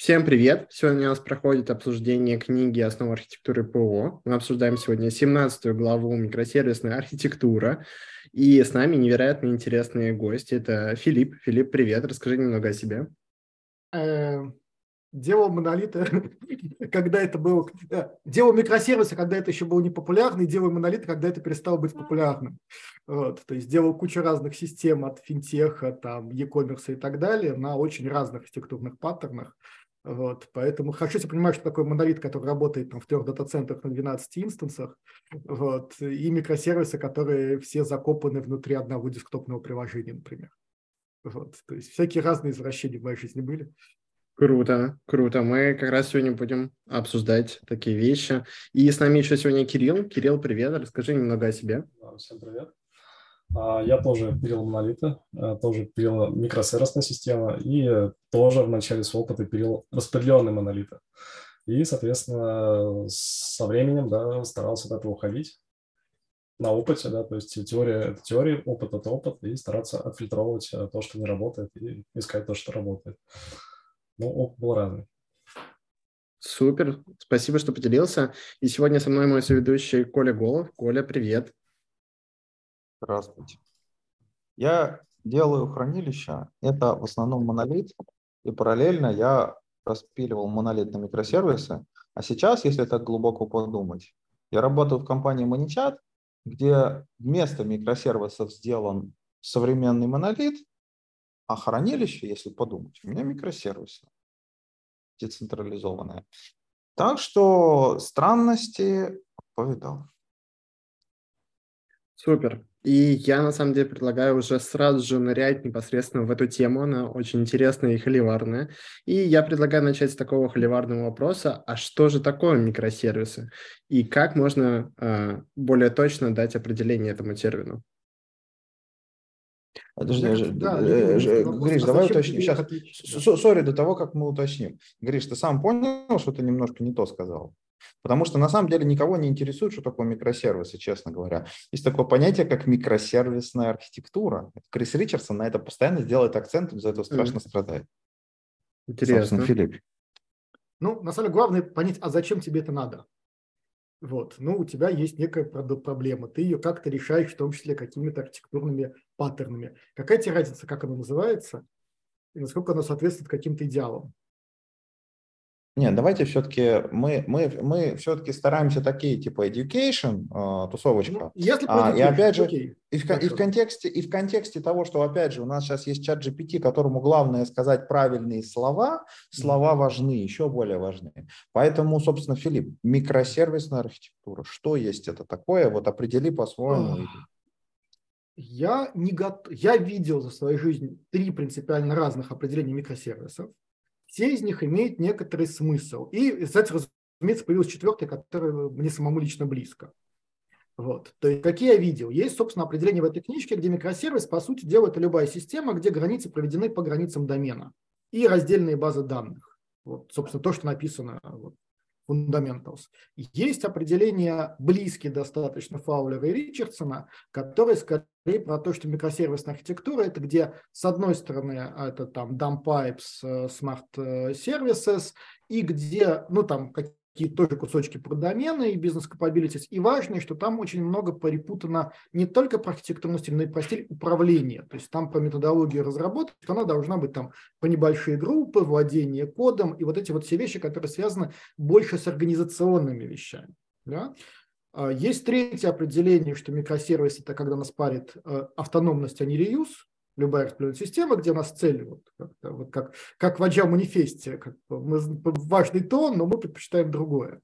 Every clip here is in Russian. Всем привет! Сегодня у нас проходит обсуждение книги «Основы архитектуры ПО». Мы обсуждаем сегодня 17 главу «Микросервисная архитектура». И с нами невероятно интересные гости. Это Филипп. Филипп, привет! Расскажи немного о себе. Делал монолиты, когда это было... Делал микросервисы, когда это еще было непопулярно, и делал монолиты, когда это перестало быть популярным. Вот. То есть делал кучу разных систем от финтеха, там, e-commerce и так далее на очень разных архитектурных паттернах. Вот, поэтому хорошо, если понимаешь, что такой монолит, который работает там, в 3 дата-центрах на 12 инстансах, вот, и микросервисы, которые все закопаны внутри одного десктопного приложения, например. Вот, то есть всякие разные извращения в моей жизни были. Круто, круто. Мы как раз сегодня будем обсуждать такие вещи. И с нами еще сегодня Кирилл. Кирилл, привет. Расскажи немного о себе. Всем привет. Я тоже перел монолиты, тоже перел микросервисная система и тоже в начале своего опыта перел распределенные монолиты. И, соответственно, со временем старался от этого уходить на опыте, то есть теория – это теория, опыт – это опыт, и стараться отфильтровывать то, что не работает, и искать то, что работает. Но опыт был разный. Супер, спасибо, что поделился. И сегодня со мной мой соведущий Коля Голов. Коля, привет. Здравствуйте. Я делаю хранилища. Это в основном монолит. И параллельно я распиливал монолит на микросервисы. А сейчас, если так глубоко подумать, я работаю в компании Manichat, где вместо микросервисов сделан современный монолит, а хранилище, если подумать, у меня микросервисы децентрализованные. Так что странности повидал. Супер. И я, на самом деле, предлагаю уже сразу же нырять непосредственно в эту тему. Она очень интересная и холиварная. И я предлагаю начать с такого холиварного вопроса. А что же такое микросервисы? И как можно более точно дать определение этому термину? Гриш, давай уточним. Сейчас, сори, до того, как мы уточним. Гриш, ты сам понял, что ты немножко не то сказал? Потому что на самом деле никого не интересует, что такое микросервисы, честно говоря. Есть такое понятие, как микросервисная архитектура. Крис Ричардсон на это постоянно делает акцент, из-за этого страшно страдает. Интересно. Филипп. Ну, на самом деле, главное понять, а зачем тебе это надо? Вот. Ну, у тебя есть некая проблема, ты ее как-то решаешь, в том числе какими-то архитектурными паттернами. Какая тебе разница, как она называется, и насколько она соответствует каким-то идеалам? Нет, давайте все-таки мы все-таки стараемся такие типа education, тусовочка. Ну, если и опять же, и в контексте того, что опять же у нас сейчас есть чат GPT, которому главное сказать правильные слова, слова важны, еще более важны. Поэтому, собственно, Филипп, микросервисная архитектура, что есть это такое? Вот определи по-своему. Я видел за свою жизнь 3 принципиально разных определения микросервисов. Все из них имеют некоторый смысл. И, кстати, разумеется, появилась 4-я, которая мне самому лично близко. Вот. То есть, какие я видел? Есть, собственно, определение в этой книжке, где микросервис, по сути дела, это любая система, где границы проведены по границам домена и раздельные базы данных. Вот, собственно, то, что написано вот, Fundamentals. Есть определение, близкие достаточно Фаулера и Ричардсона, которые скорее про то, что микросервисная архитектура – это где, с одной стороны, это там dump pipes, smart services, и где, ну, там какие-то тоже кусочки про домены и бизнес capabilities. И важно, что там очень много перепутано не только про архитектурный стиль, но и про стиль управления. То есть там про методологию разработки, что она должна быть там по небольшие группы, владение кодом и вот эти вот все вещи, которые связаны больше с организационными вещами. Да? Есть 3-е определение, что микросервис – это когда нас парит автономность, а не реюз. Любая распределенная система, где у нас цель, вот как в Agile-манифесте, важный то, но мы предпочитаем другое.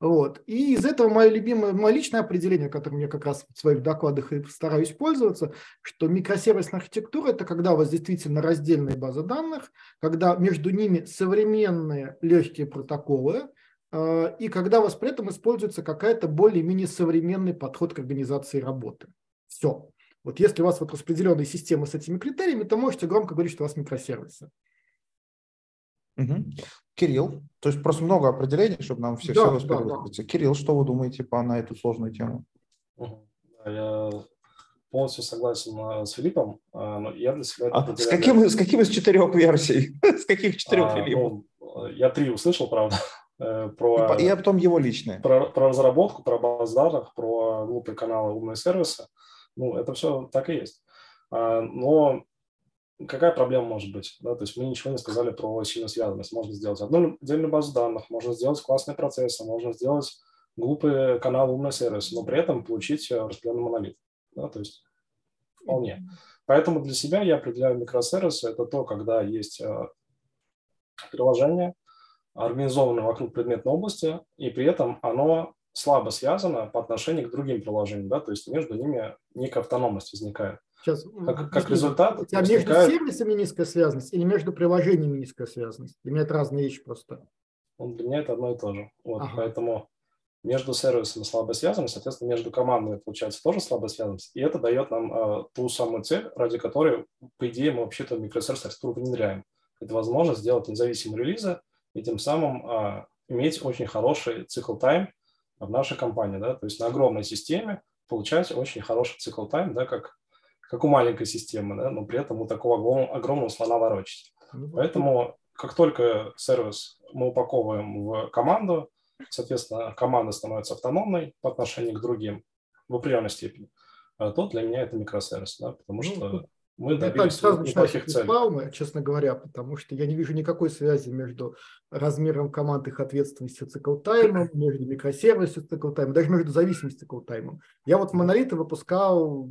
Вот. И из этого мое любимое, мое личное определение, которым я как раз в своих докладах и стараюсь пользоваться, что микросервисная архитектура – это когда у вас действительно раздельная база данных, когда между ними современные легкие протоколы, и когда у вас при этом используется какая-то более-менее современный подход к организации работы. Все. Вот если у вас вот распределенные системы с этими критериями, то можете громко говорить, что у вас микросервисы. Угу. Кирилл, то есть просто много определений, чтобы нам все восприниматься. Кирилл, что вы думаете на эту сложную тему? Я полностью согласен с Филиппом. Но я для себя с каким из 4 версий? С каких 4 Филиппов? Я три услышал, правда. Про, я потом его личные. Про разработку, про базы данных, про глупые каналы, умные сервисы. Ну, это все так и есть. Но какая проблема может быть? Да? То есть мы ничего не сказали про сильную связанность. Можно сделать одну отдельную базу данных, можно сделать классные процессы, можно сделать глупые каналы, умные сервисы, но при этом получить распределенный монолит. Да? То есть вполне. Поэтому для себя я определяю микросервисы. Это то, когда есть приложение, организовано вокруг предметной области, и при этом оно слабо связано по отношению к другим приложениям, да, то есть между ними некая автономность возникает. Сейчас, как результат, а между сервисами низкая связанность или между приложениями низкая связанность? Для меня это разные вещи просто. Для меня это одно и то же. Вот, ага. Поэтому между сервисами слабо связанность, соответственно, между командами получается тоже слабо связанность, и это дает нам ту самую цель, ради которой, по идее, мы вообще-то микросервисную архитектуру внедряем. Это возможность сделать независимые релизы и тем самым иметь очень хороший цикл-тайм в нашей компании, да, то есть на огромной системе получать очень хороший цикл-тайм, да, как у маленькой системы, да, но при этом у такого огромного слона ворочать. Поэтому как только сервис мы упаковываем в команду, соответственно, команда становится автономной по отношению к другим в определенной степени, то для меня это микросервис, да, потому что... Мы добились неплохих целей. Спаумы, честно говоря, потому что я не вижу никакой связи между размером команд, их ответственностью, циклтаймом, между микросервисом, циклтаймом, даже между зависимостью, циклтаймом. Я вот монолиты выпускал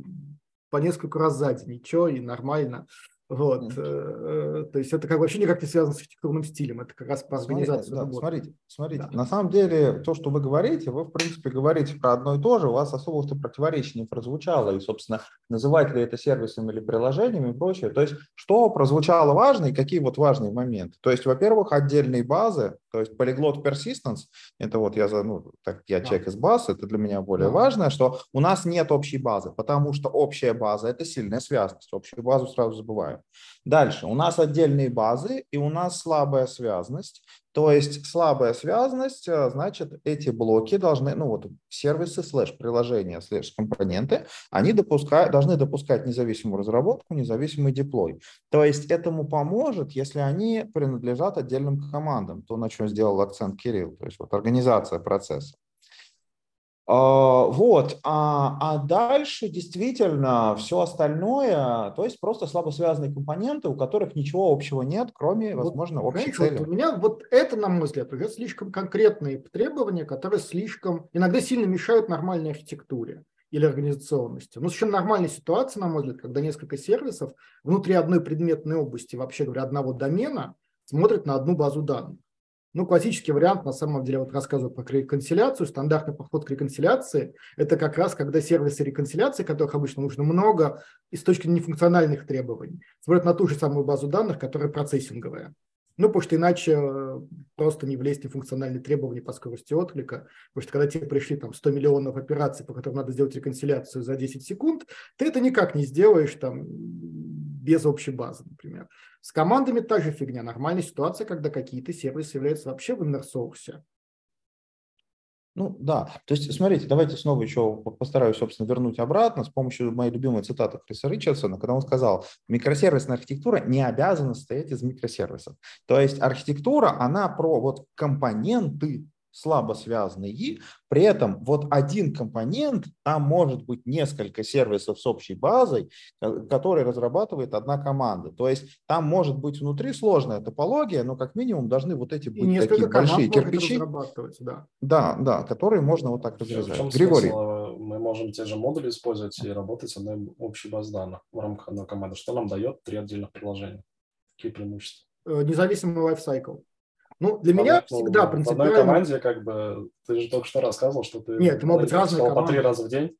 по несколько раз за день, ничего, и нормально. Вот. То есть это как вообще никак не связано с архитектурным стилем, это как раз про организацию. Да, смотрите. Да. На самом деле то, что вы говорите, вы в принципе говорите про одно и то же, у вас особо-то противоречий не прозвучало, и собственно называть ли это сервисами или приложениями и прочее. То есть что прозвучало важно и какие вот важные моменты. То есть, во-первых, отдельные базы, то есть Polyglot Persistence, это вот я человек из баз, это для меня более важно, что у нас нет общей базы, потому что общая база – это сильная связность, общую базу сразу забываем. Дальше. У нас отдельные базы и у нас слабая связность. То есть слабая связность, значит, эти блоки должны, сервисы /приложения /компоненты, они должны допускать независимую разработку, независимый деплой. То есть этому поможет, если они принадлежат отдельным командам, то, на чем сделал акцент Кирилл, то есть вот организация процесса. Вот, а дальше действительно все остальное, то есть просто слабо связанные компоненты, у которых ничего общего нет, кроме, возможно, общей цели. Вот у меня вот это, на мой взгляд, уже слишком конкретные требования, которые слишком, иногда сильно мешают нормальной архитектуре или организационности. Ну, совершенно нормальная ситуация, на мой взгляд, когда несколько сервисов внутри одной предметной области, вообще говоря, одного домена, смотрят на одну базу данных. Ну, классический вариант, на самом деле, вот рассказываю про реконсиляцию, стандартный подход к реконсиляции, это как раз, когда сервисы реконсиляции, которых обычно нужно много, и с точки нефункциональных требований, смотрят на ту же самую базу данных, которая процессинговая. Ну, потому что иначе просто не влезть в нефункциональные требования по скорости отклика, потому что когда тебе пришли там 100 миллионов операций, по которым надо сделать реконсиляцию за 10 секунд, ты это никак не сделаешь там без общей базы, например. С командами та же фигня. Нормальная ситуация, когда какие-то сервисы являются вообще в иннер-соусе. Ну да, то есть смотрите, давайте снова еще постараюсь, собственно, вернуть обратно с помощью моей любимой цитаты Криса Ричардсона, когда он сказал, микросервисная архитектура не обязана состоять из микросервисов. То есть архитектура, она про вот компоненты, слабо связанные, при этом вот один компонент, там может быть несколько сервисов с общей базой, которые разрабатывает одна команда. То есть там может быть внутри сложная топология, но как минимум должны вот эти быть такие большие кирпичи, да, которые можно вот так разрезать. Григорий. Смысл? Мы можем те же модули использовать и работать с одной общей базой данных в рамках одной команды, что нам дает три отдельных приложения. Какие преимущества? Независимый лайфсайкл. Ну, для меня всегда принципиально... В одной команде, как бы, ты же только что рассказывал, что ты... Нет, это могут быть разные команды. По три раза в день.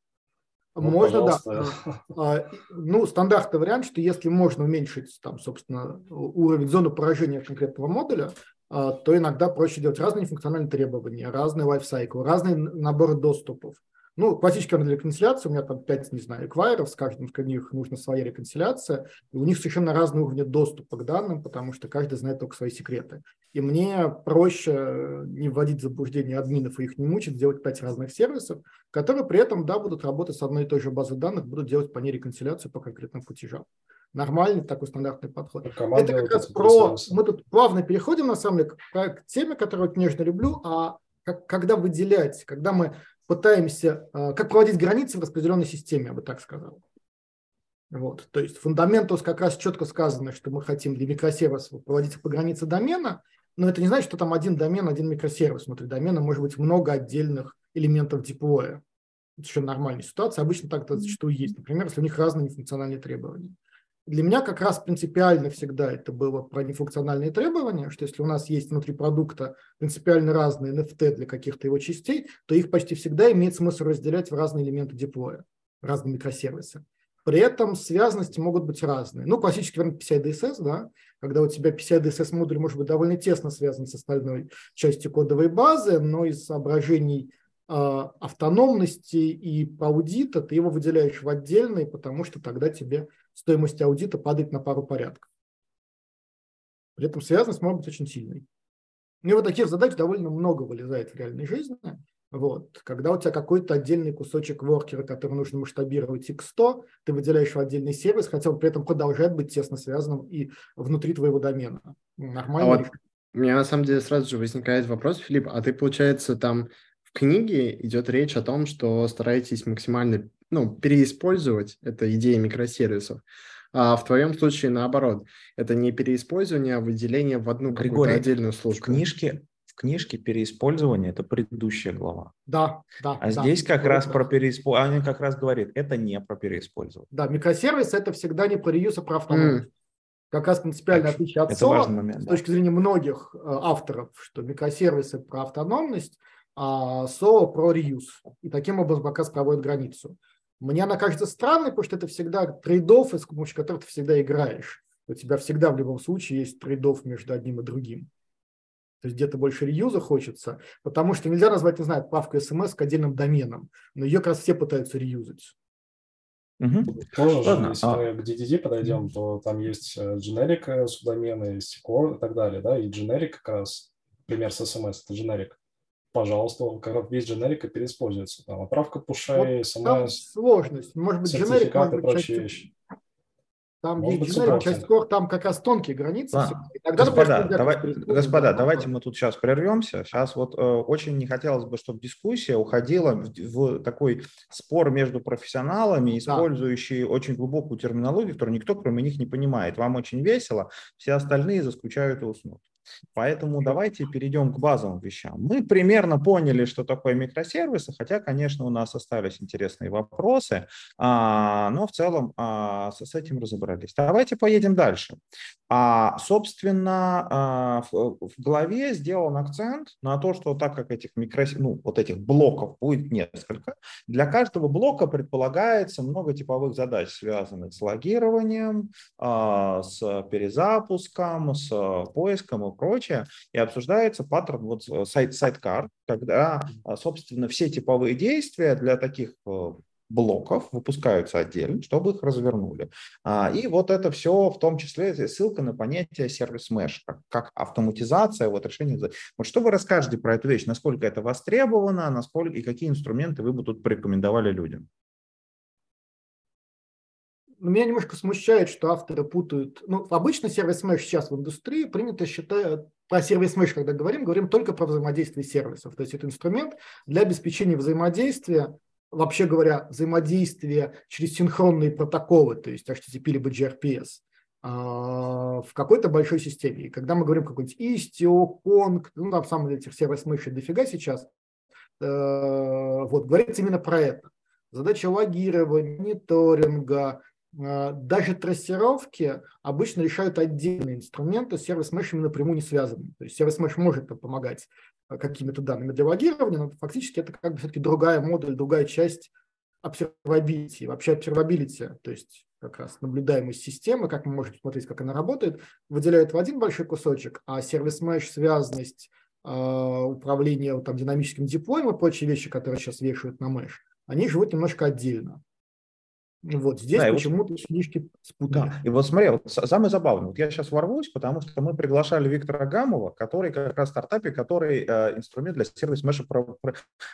Можно, да. Ну, стандартный вариант, что если можно уменьшить, там, собственно, уровень зоны поражения конкретного модуля, то иногда проще делать разные функциональные требования, разные лайфсайклы, разные наборы доступов. Ну, классическая модель реконсиляции, у меня там 5, не знаю, эквайров, с каждым из них нужна своя реконсиляция, и у них совершенно разные уровни доступа к данным, потому что каждый знает только свои секреты. И мне проще не вводить в заблуждение админов и их не мучить, сделать 5 разных сервисов, которые при этом, да, будут работать с одной и той же базой данных, будут делать по ней реконсиляцию по конкретным платежам. Нормальный такой стандартный подход. Это как раз про... Мы тут плавно переходим, на самом деле, к теме, которую я нежно люблю, а когда выделять, когда мы пытаемся... Как проводить границы в распределенной системе, я бы так сказал. Вот. То есть фундамент как раз четко сказано, что мы хотим для микросервисов проводить по границе домена, но это не значит, что там один домен, один микросервис. Внутри домена может быть много отдельных элементов деплоя. Это еще нормальная ситуация. Обычно так это зачастую есть. Например, если у них разные функциональные требования. Для меня как раз принципиально всегда это было про нефункциональные требования, что если у нас есть внутри продукта принципиально разные NFT для каких-то его частей, то их почти всегда имеет смысл разделять в разные элементы деплоя, разные микросервисы. При этом связанности могут быть разные. Ну, классический вариант PCI-DSS, да, когда у тебя PCI-DSS-модуль может быть довольно тесно связан с остальной частью кодовой базы, но из соображений автономности и аудита ты его выделяешь в отдельный, потому что тогда тебе... стоимость аудита падает на пару порядков. При этом связанность может быть очень сильной. И вот таких задач довольно много вылезает в реальной жизни. Вот. Когда у тебя какой-то отдельный кусочек воркера, который нужно масштабировать x100, ты выделяешь в отдельный сервис, хотя он при этом продолжает быть тесно связанным и внутри твоего домена. Нормально. А вот у меня на самом деле сразу же возникает вопрос, Филипп, а ты, получается, там в книге идет речь о том, что стараетесь максимально переиспользовать, это идея микросервисов, а в твоем случае наоборот, это не переиспользование, а выделение в одну какую-то отдельную службу. В книжке переиспользование – это предыдущая глава. Да. А да, здесь как да, раз да. про переиспользование, он как раз говорит, это не про переиспользование. Да, микросервис – это всегда не про реюз, а про автономность. Как раз принципиальное отличие от SOA, момент, с точки зрения многих авторов, что микросервисы про автономность, а SOA про реюз. И таким образом как раз проводят границу. Мне она кажется странной, потому что это всегда трейд-офф, с помощью которых ты всегда играешь. У тебя всегда в любом случае есть трейд-офф между одним и другим. То есть где-то больше реюза хочется, потому что нельзя назвать, не знаю, отправку СМС к отдельным доменам, но ее как раз все пытаются реюзать. Тоже, если мы к DDD подойдем, то там есть дженерик с доменами, SQL и так далее, да, и дженерик как раз, пример с СМС, это дженерик. Пожалуйста, как весь дженерик переиспользуется. Там отправка пушей, вот СМС, сложность. Может быть, дженерик, может быть, прочие вещи. Там может есть дженерик, часть кор, там как раз тонкие границы. Господа, давайте мы тут сейчас прервемся. Сейчас вот очень не хотелось бы, чтобы дискуссия уходила в такой спор между профессионалами, использующие очень глубокую терминологию, которую никто, кроме них, не понимает. Вам очень весело, все остальные заскучают и уснут. Поэтому давайте перейдем к базовым вещам. Мы примерно поняли, что такое микросервисы, хотя, конечно, у нас остались интересные вопросы, но в целом с этим разобрались. Давайте поедем дальше. Собственно, в главе сделан акцент на то, что так как этих этих блоков будет несколько, для каждого блока предполагается много типовых задач, связанных с логированием, с перезапуском, с поиском и прочее, и обсуждается паттерн sidecar, когда, собственно, все типовые действия для таких блоков выпускаются отдельно, чтобы их развернули. И вот это все, в том числе, ссылка на понятие service mesh, как автоматизация, вот решение. Вот что вы расскажете про эту вещь, насколько это востребовано, насколько и какие инструменты вы бы тут порекомендовали людям? Меня немножко смущает, что авторы путают. Обычно сервис mesh сейчас в индустрии принято считать, про сервис mesh, когда говорим только про взаимодействие сервисов. То есть это инструмент для обеспечения взаимодействия, вообще говоря, взаимодействие через синхронные протоколы, то есть HTTP либо gRPS, в какой-то большой системе. И когда мы говорим какой-нибудь Istio, Kong, там на самом деле этих сервис mesh дофига сейчас, говорится именно про это. Задача логирования, мониторинга, даже трассировки обычно решают отдельные инструменты, с сервис мешами напрямую не связаны. То есть сервис меш может помогать какими-то данными для логирования, но фактически это как бы все-таки другая модуль, другая часть observability. Вообще observability, то есть как раз наблюдаемость системы, как мы можем смотреть, как она работает, выделяют в один большой кусочек, а сервис меш, связанность, управление динамическим деплоем и прочие вещи, которые сейчас вешают на меш, они живут немножко отдельно. Вот здесь да, почему-то вот, слишком спутано. Да. И вот смотри, вот самое забавное, вот я сейчас ворвусь, потому что мы приглашали Виктора Гамова, который как раз в стартапе, который инструмент для сервис меша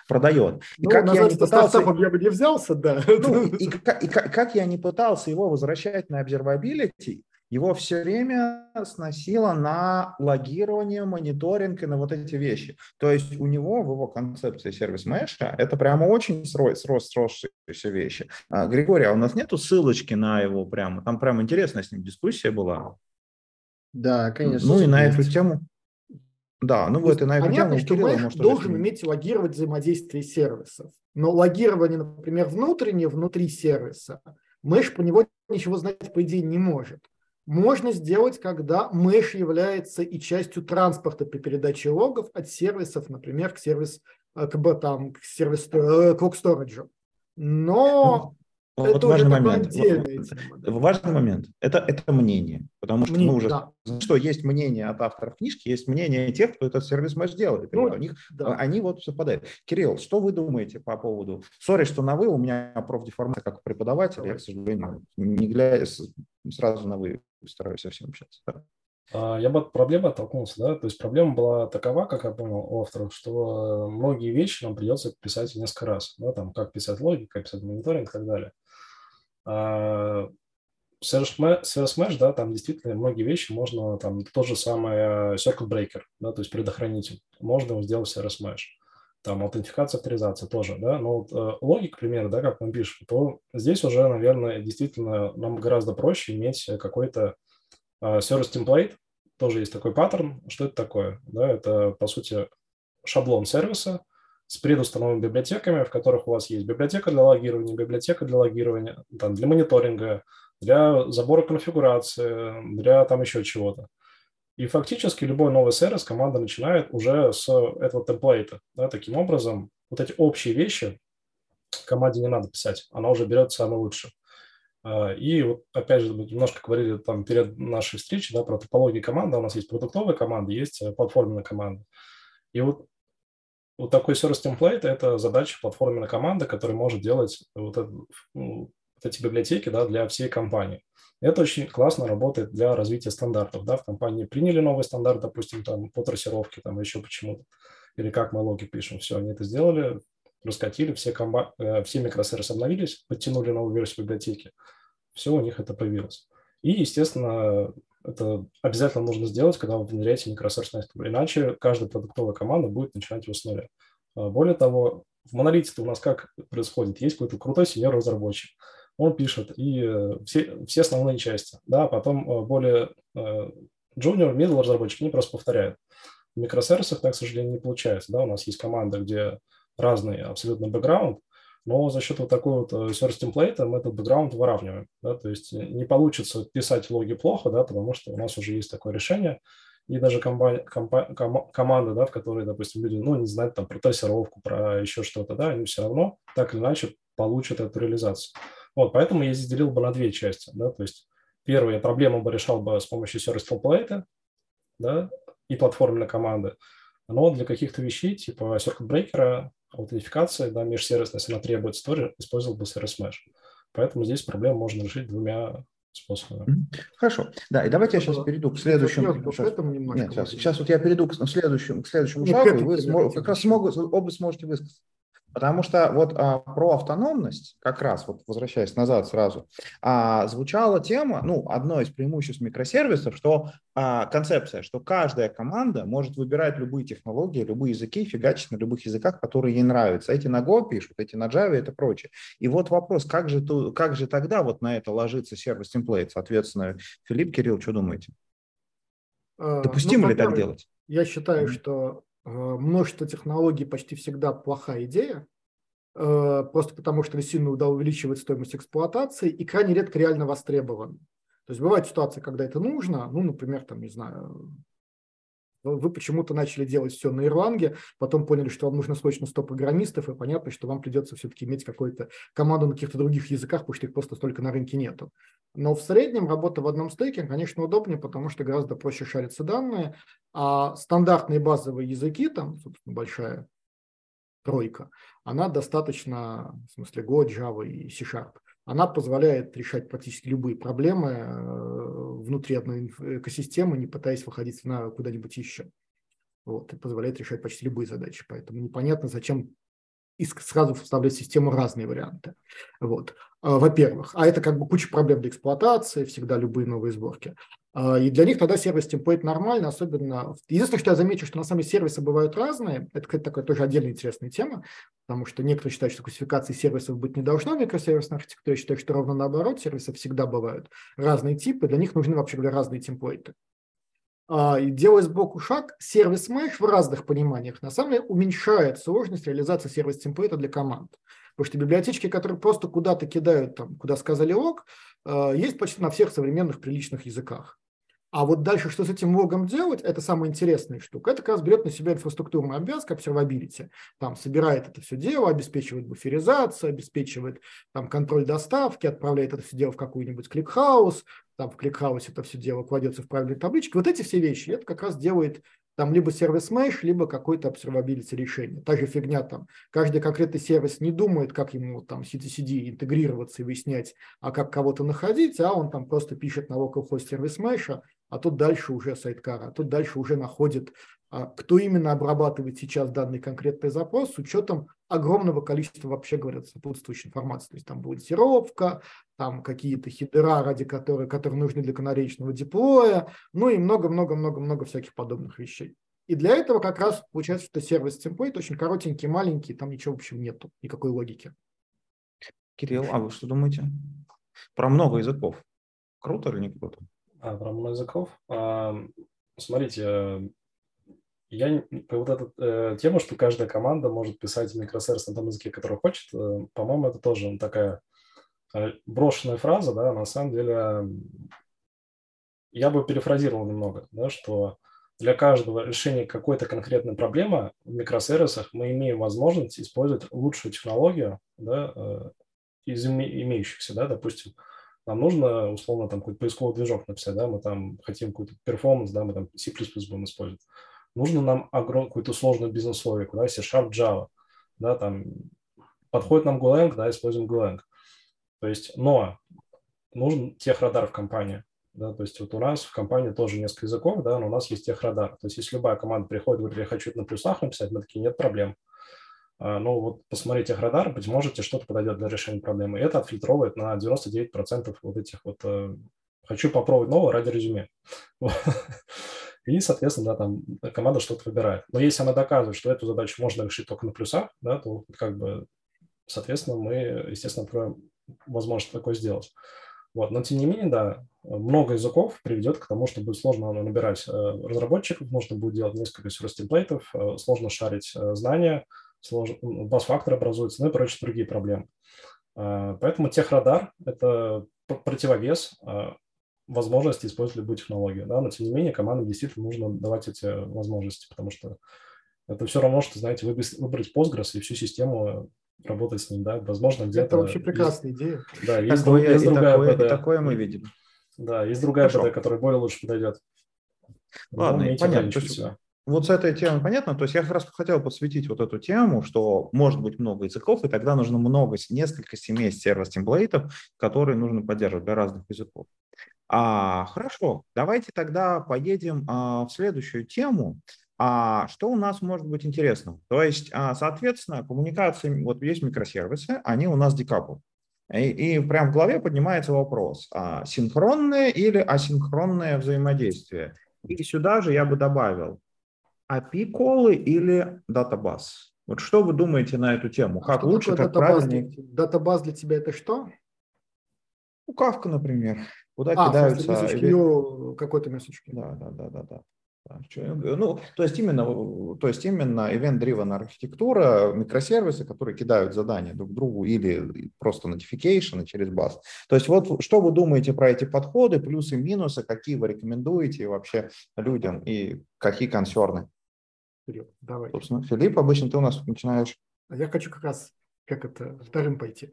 продает. И ну, как я не пытался, я бы не взялся, да. Ну, и как я не пытался его возвращать на observability, его все время сносило на логирование, мониторинг и на вот эти вещи. То есть у него в его концепции сервис-меша это прямо очень сросшиеся вещи. Григорий, а у нас нету ссылочки на его прямо? Там прям интересная с ним дискуссия была. Да, конечно. Ну и на эту тему. Да, ну вот и на эту понятно, тему. Понятно, что меш должен иметь логировать взаимодействие сервисов. Но логирование, например, внутреннее внутри сервиса, меш по него ничего знать по идее не может. Можно сделать, когда меш является и частью транспорта при передаче логов от сервисов, например, к клок-сториджу. Но вот это важный уже момент. Отдельная тема. Важный момент. Это мнение. Потому что мы уже что есть мнение от авторов книжки, есть мнение тех, кто этот сервис меш делает. Ну, у них, они вот совпадают. Кирилл, что вы думаете по поводу... Сори, что на вы, у меня профдеформация как преподаватель, я, к сожалению, не гляясь... Сразу на вы стараюсь совсем общаться. Да. Я бы от проблемы оттолкнулся, да. То есть проблема была такова, как я понял, у авторов, что многие вещи нам придется писать несколько раз. Да, там, как писать логику, как писать мониторинг и так далее. Service Mesh, да, там действительно многие вещи можно, там тот же самый Circuit Breaker, да, то есть предохранитель, можно сделать Service Mesh. Там аутентификация, авторизация тоже, да, но вот, логик, к примеру, да, как мы пишем, то здесь уже, наверное, действительно нам гораздо проще иметь какой-то сервис-темплейт, тоже есть такой паттерн, что это такое, да, это, по сути, шаблон сервиса с предустановленными библиотеками, в которых у вас есть библиотека для логирования, там, для мониторинга, для забора конфигурации, для там еще чего-то. И фактически любой новый сервис команда начинает уже с этого темплейта. Да, таким образом, вот эти общие вещи команде не надо писать, она уже берет самое лучшее. И вот, опять же, мы немножко говорили там перед нашей встречей, да, про топологию команды. У нас есть продуктовая команда, есть платформенная команда. И вот такой сервис-темплейт – это задача платформенной команды, которая может делать эти библиотеки, да, для всей компании. Это очень классно работает для развития стандартов. Да? В компании приняли новый стандарт, допустим, там, по трассировке, там, еще почему-то, или как мы логи пишем. Все, они это сделали, раскатили, все микросервисы обновились, подтянули новую версию библиотеки. Все, у них это появилось. И, естественно, это обязательно нужно сделать, когда вы внедряете микросервисную архитектуру. Иначе каждая продуктовая команда будет начинать его с нуля. Более того, в монолите-то у нас как происходит? Есть какой-то крутой сеньор-разработчик. Он пишет и все основные части, да, потом более junior, middle разработчики, они просто повторяют. В микросервисах так, к сожалению, не получается, да, у нас есть команда, где разный абсолютно бэкграунд, но за счет вот такого вот сервис-темплейта мы этот бэкграунд выравниваем, да, то есть не получится писать логи плохо, да, потому что у нас уже есть такое решение, и даже команда, да, в которой, допустим, люди, ну, не знают там про трассировку, про еще что-то, да, они все равно так или иначе получат эту реализацию. Вот, поэтому я здесь делил бы на две части, да, то есть первая проблема бы решал бы с помощью сервис-темплейта, да, и платформенной команды, но для каких-то вещей, типа серкет-брейкера, аутентификации, да, межсервисность, она требуется, тоже использовал бы сервис-меш. Поэтому здесь проблему можно решить двумя способами. Хорошо, да, и давайте я сейчас перейду к следующему. Сейчас вот я перейду к следующему шагу, и вы как раз оба сможете высказаться. Потому что вот про автономность, как раз вот возвращаясь назад сразу, звучала тема, ну, одно из преимуществ микросервисов, что концепция, что каждая команда может выбирать любые технологии, любые языки, фигачить на любых языках, которые ей нравятся. Эти на Go пишут, эти на Java и прочее. И вот вопрос, как же тогда вот на это ложится сервис-темплейт? Соответственно, Филипп, Кирилл, что думаете? Допустимо ли так делать? Я считаю, что множество технологий почти всегда плохая идея, просто потому что сильно увеличивает стоимость эксплуатации и крайне редко реально востребован. То есть бывают ситуации, когда это нужно, ну, например, там, не знаю, вы почему-то начали делать все на Ирланге, потом поняли, что вам нужно срочно 100 программистов, и понятно, что вам придется все-таки иметь какую-то команду на каких-то других языках, потому что их просто столько на рынке нету. Но в среднем работа в одном стеке, конечно, удобнее, потому что гораздо проще шарятся данные, а стандартные базовые языки, там, собственно, большая тройка, она достаточно, в смысле Go, Java и C-Sharp, она позволяет решать практически любые проблемы внутри одной экосистемы, не пытаясь выходить на куда-нибудь еще. Вот, и позволяет решать почти любые задачи. Поэтому непонятно, зачем сразу вставлять в систему разные варианты. Вот. Во-первых, а это как бы куча проблем для эксплуатации, всегда любые новые сборки. И для них тогда сервис темплейт нормально, особенно... Единственное, что я замечу, что на самом деле сервисы бывают разные. Это, кстати, такая тоже отдельная интересная тема, потому что некоторые считают, что классификации сервисов быть не должно в микросервисной архитектуре. Я считаю, что ровно наоборот, сервисы всегда бывают разные типы, для них нужны вообще разные темплейты. И делая сбоку шаг, сервис mesh в разных пониманиях на самом деле уменьшает сложность реализации сервис-темплейта для команд. Потому что библиотечки, которые просто куда-то кидают, там, куда сказали лог, есть почти на всех современных приличных языках. А вот дальше, что с этим логом делать, это самая интересная штука. Это как раз берет на себя инфраструктурную обвязку, observability. Там собирает это все дело, обеспечивает буферизацию, обеспечивает там, контроль доставки, отправляет это все дело в какую-нибудь ClickHouse, там в ClickHouse это все дело кладется в правильные таблички. Вот эти все вещи, это как раз делает там либо сервис меш, либо какой-то observability решение. Та же фигня там. Каждый конкретный сервис не думает, как ему там CTCD интегрироваться и выяснять, а как кого-то находить, а он там просто пишет на localhost сервис меша, а тут дальше уже сайдкара, а тут дальше уже находит, кто именно обрабатывает сейчас данный конкретный запрос с учетом огромного количества, вообще говоря, сопутствующей информации. То есть там балансировка, там какие-то хидера, ради которые нужны для канаречного деплоя, ну и много-много-много-много всяких подобных вещей. И для этого как раз получается, что сервис-темплейт очень коротенький, маленький, там ничего в общем нету, никакой логики. Кирилл, а вы что думаете? Про много языков. Круто или не круто? Про много языков? Смотрите, я про вот эту тему, что каждая команда может писать микросервис на том языке, который хочет, по-моему, это тоже такая брошенная фраза, да, на самом деле я бы перефразировал немного, да, что для каждого решения какой-то конкретной проблемы в микросервисах мы имеем возможность использовать лучшую технологию, да, из имеющихся, да, допустим, нам нужно, условно, там какой-то поисковый движок написать, да, мы там хотим какой-то перформанс, да, мы там C++ будем использовать. Нужно нам какую-то сложную бизнес-логику, да, C-Sharp, Java, да, там, подходит нам Golang, да, используем Golang. То есть, но нужен техрадар в компании, да, то есть вот у нас в компании тоже несколько языков, да, но у нас есть техрадар. То есть если любая команда приходит, говорит, я хочу это на плюсах написать, мы такие, нет проблем. Ну вот посмотрите техрадар, быть может, что-то подойдет для решения проблемы. И это отфильтровывает на 99% вот этих вот «хочу попробовать новое ради резюме». И, соответственно, да, там команда что-то выбирает. Но если она доказывает, что эту задачу можно решить только на плюсах, да, то как бы, соответственно, мы, естественно, откроем возможность такое сделать. Вот. Но, тем не менее, да, много языков приведет к тому, что будет сложно набирать разработчиков, нужно будет делать несколько сервис-темплейтов, сложно шарить знания, бас-фактор образуется, ну и прочие другие проблемы. Поэтому техрадар – это противовес возможности использовать любую технологию, да, но тем не менее командам действительно нужно давать эти возможности, потому что это все равно, что, знаете, выбрать Postgres и всю систему работать с ним, да, возможно, где-то... Это вообще прекрасная идея. Да, есть другая ПД. Такое мы видим. Да, есть другая ПД, которая более лучше подойдет. Ладно, и понятно. Вот с этой темой понятно, то есть я как раз хотел подсветить вот эту тему, что может быть много языков, и тогда нужно несколько семей сервис-темплейтов, которые нужно поддерживать для разных языков. Хорошо, давайте тогда поедем в следующую тему. Что у нас может быть интересно? То есть, соответственно, коммуникации, вот есть микросервисы, они у нас декапл. И прям в голове поднимается вопрос, синхронное или асинхронное взаимодействие. И сюда же я бы добавил API-колы или датабаз. Вот что вы думаете на эту тему? Как лучше, как правильнее? Датабаз для тебя это что? У Kafka, например. Куда кидаются... какой-то месочки. Да. Ну, то есть именно Event Driven архитектура, микросервисы, которые кидают задания друг другу или просто notification через баз. То есть вот что вы думаете про эти подходы, плюсы, минусы, какие вы рекомендуете вообще людям и какие консерны? Филипп, давай. Собственно, Филипп, обычно ты у нас начинаешь. Я хочу как раз, вторым пойти.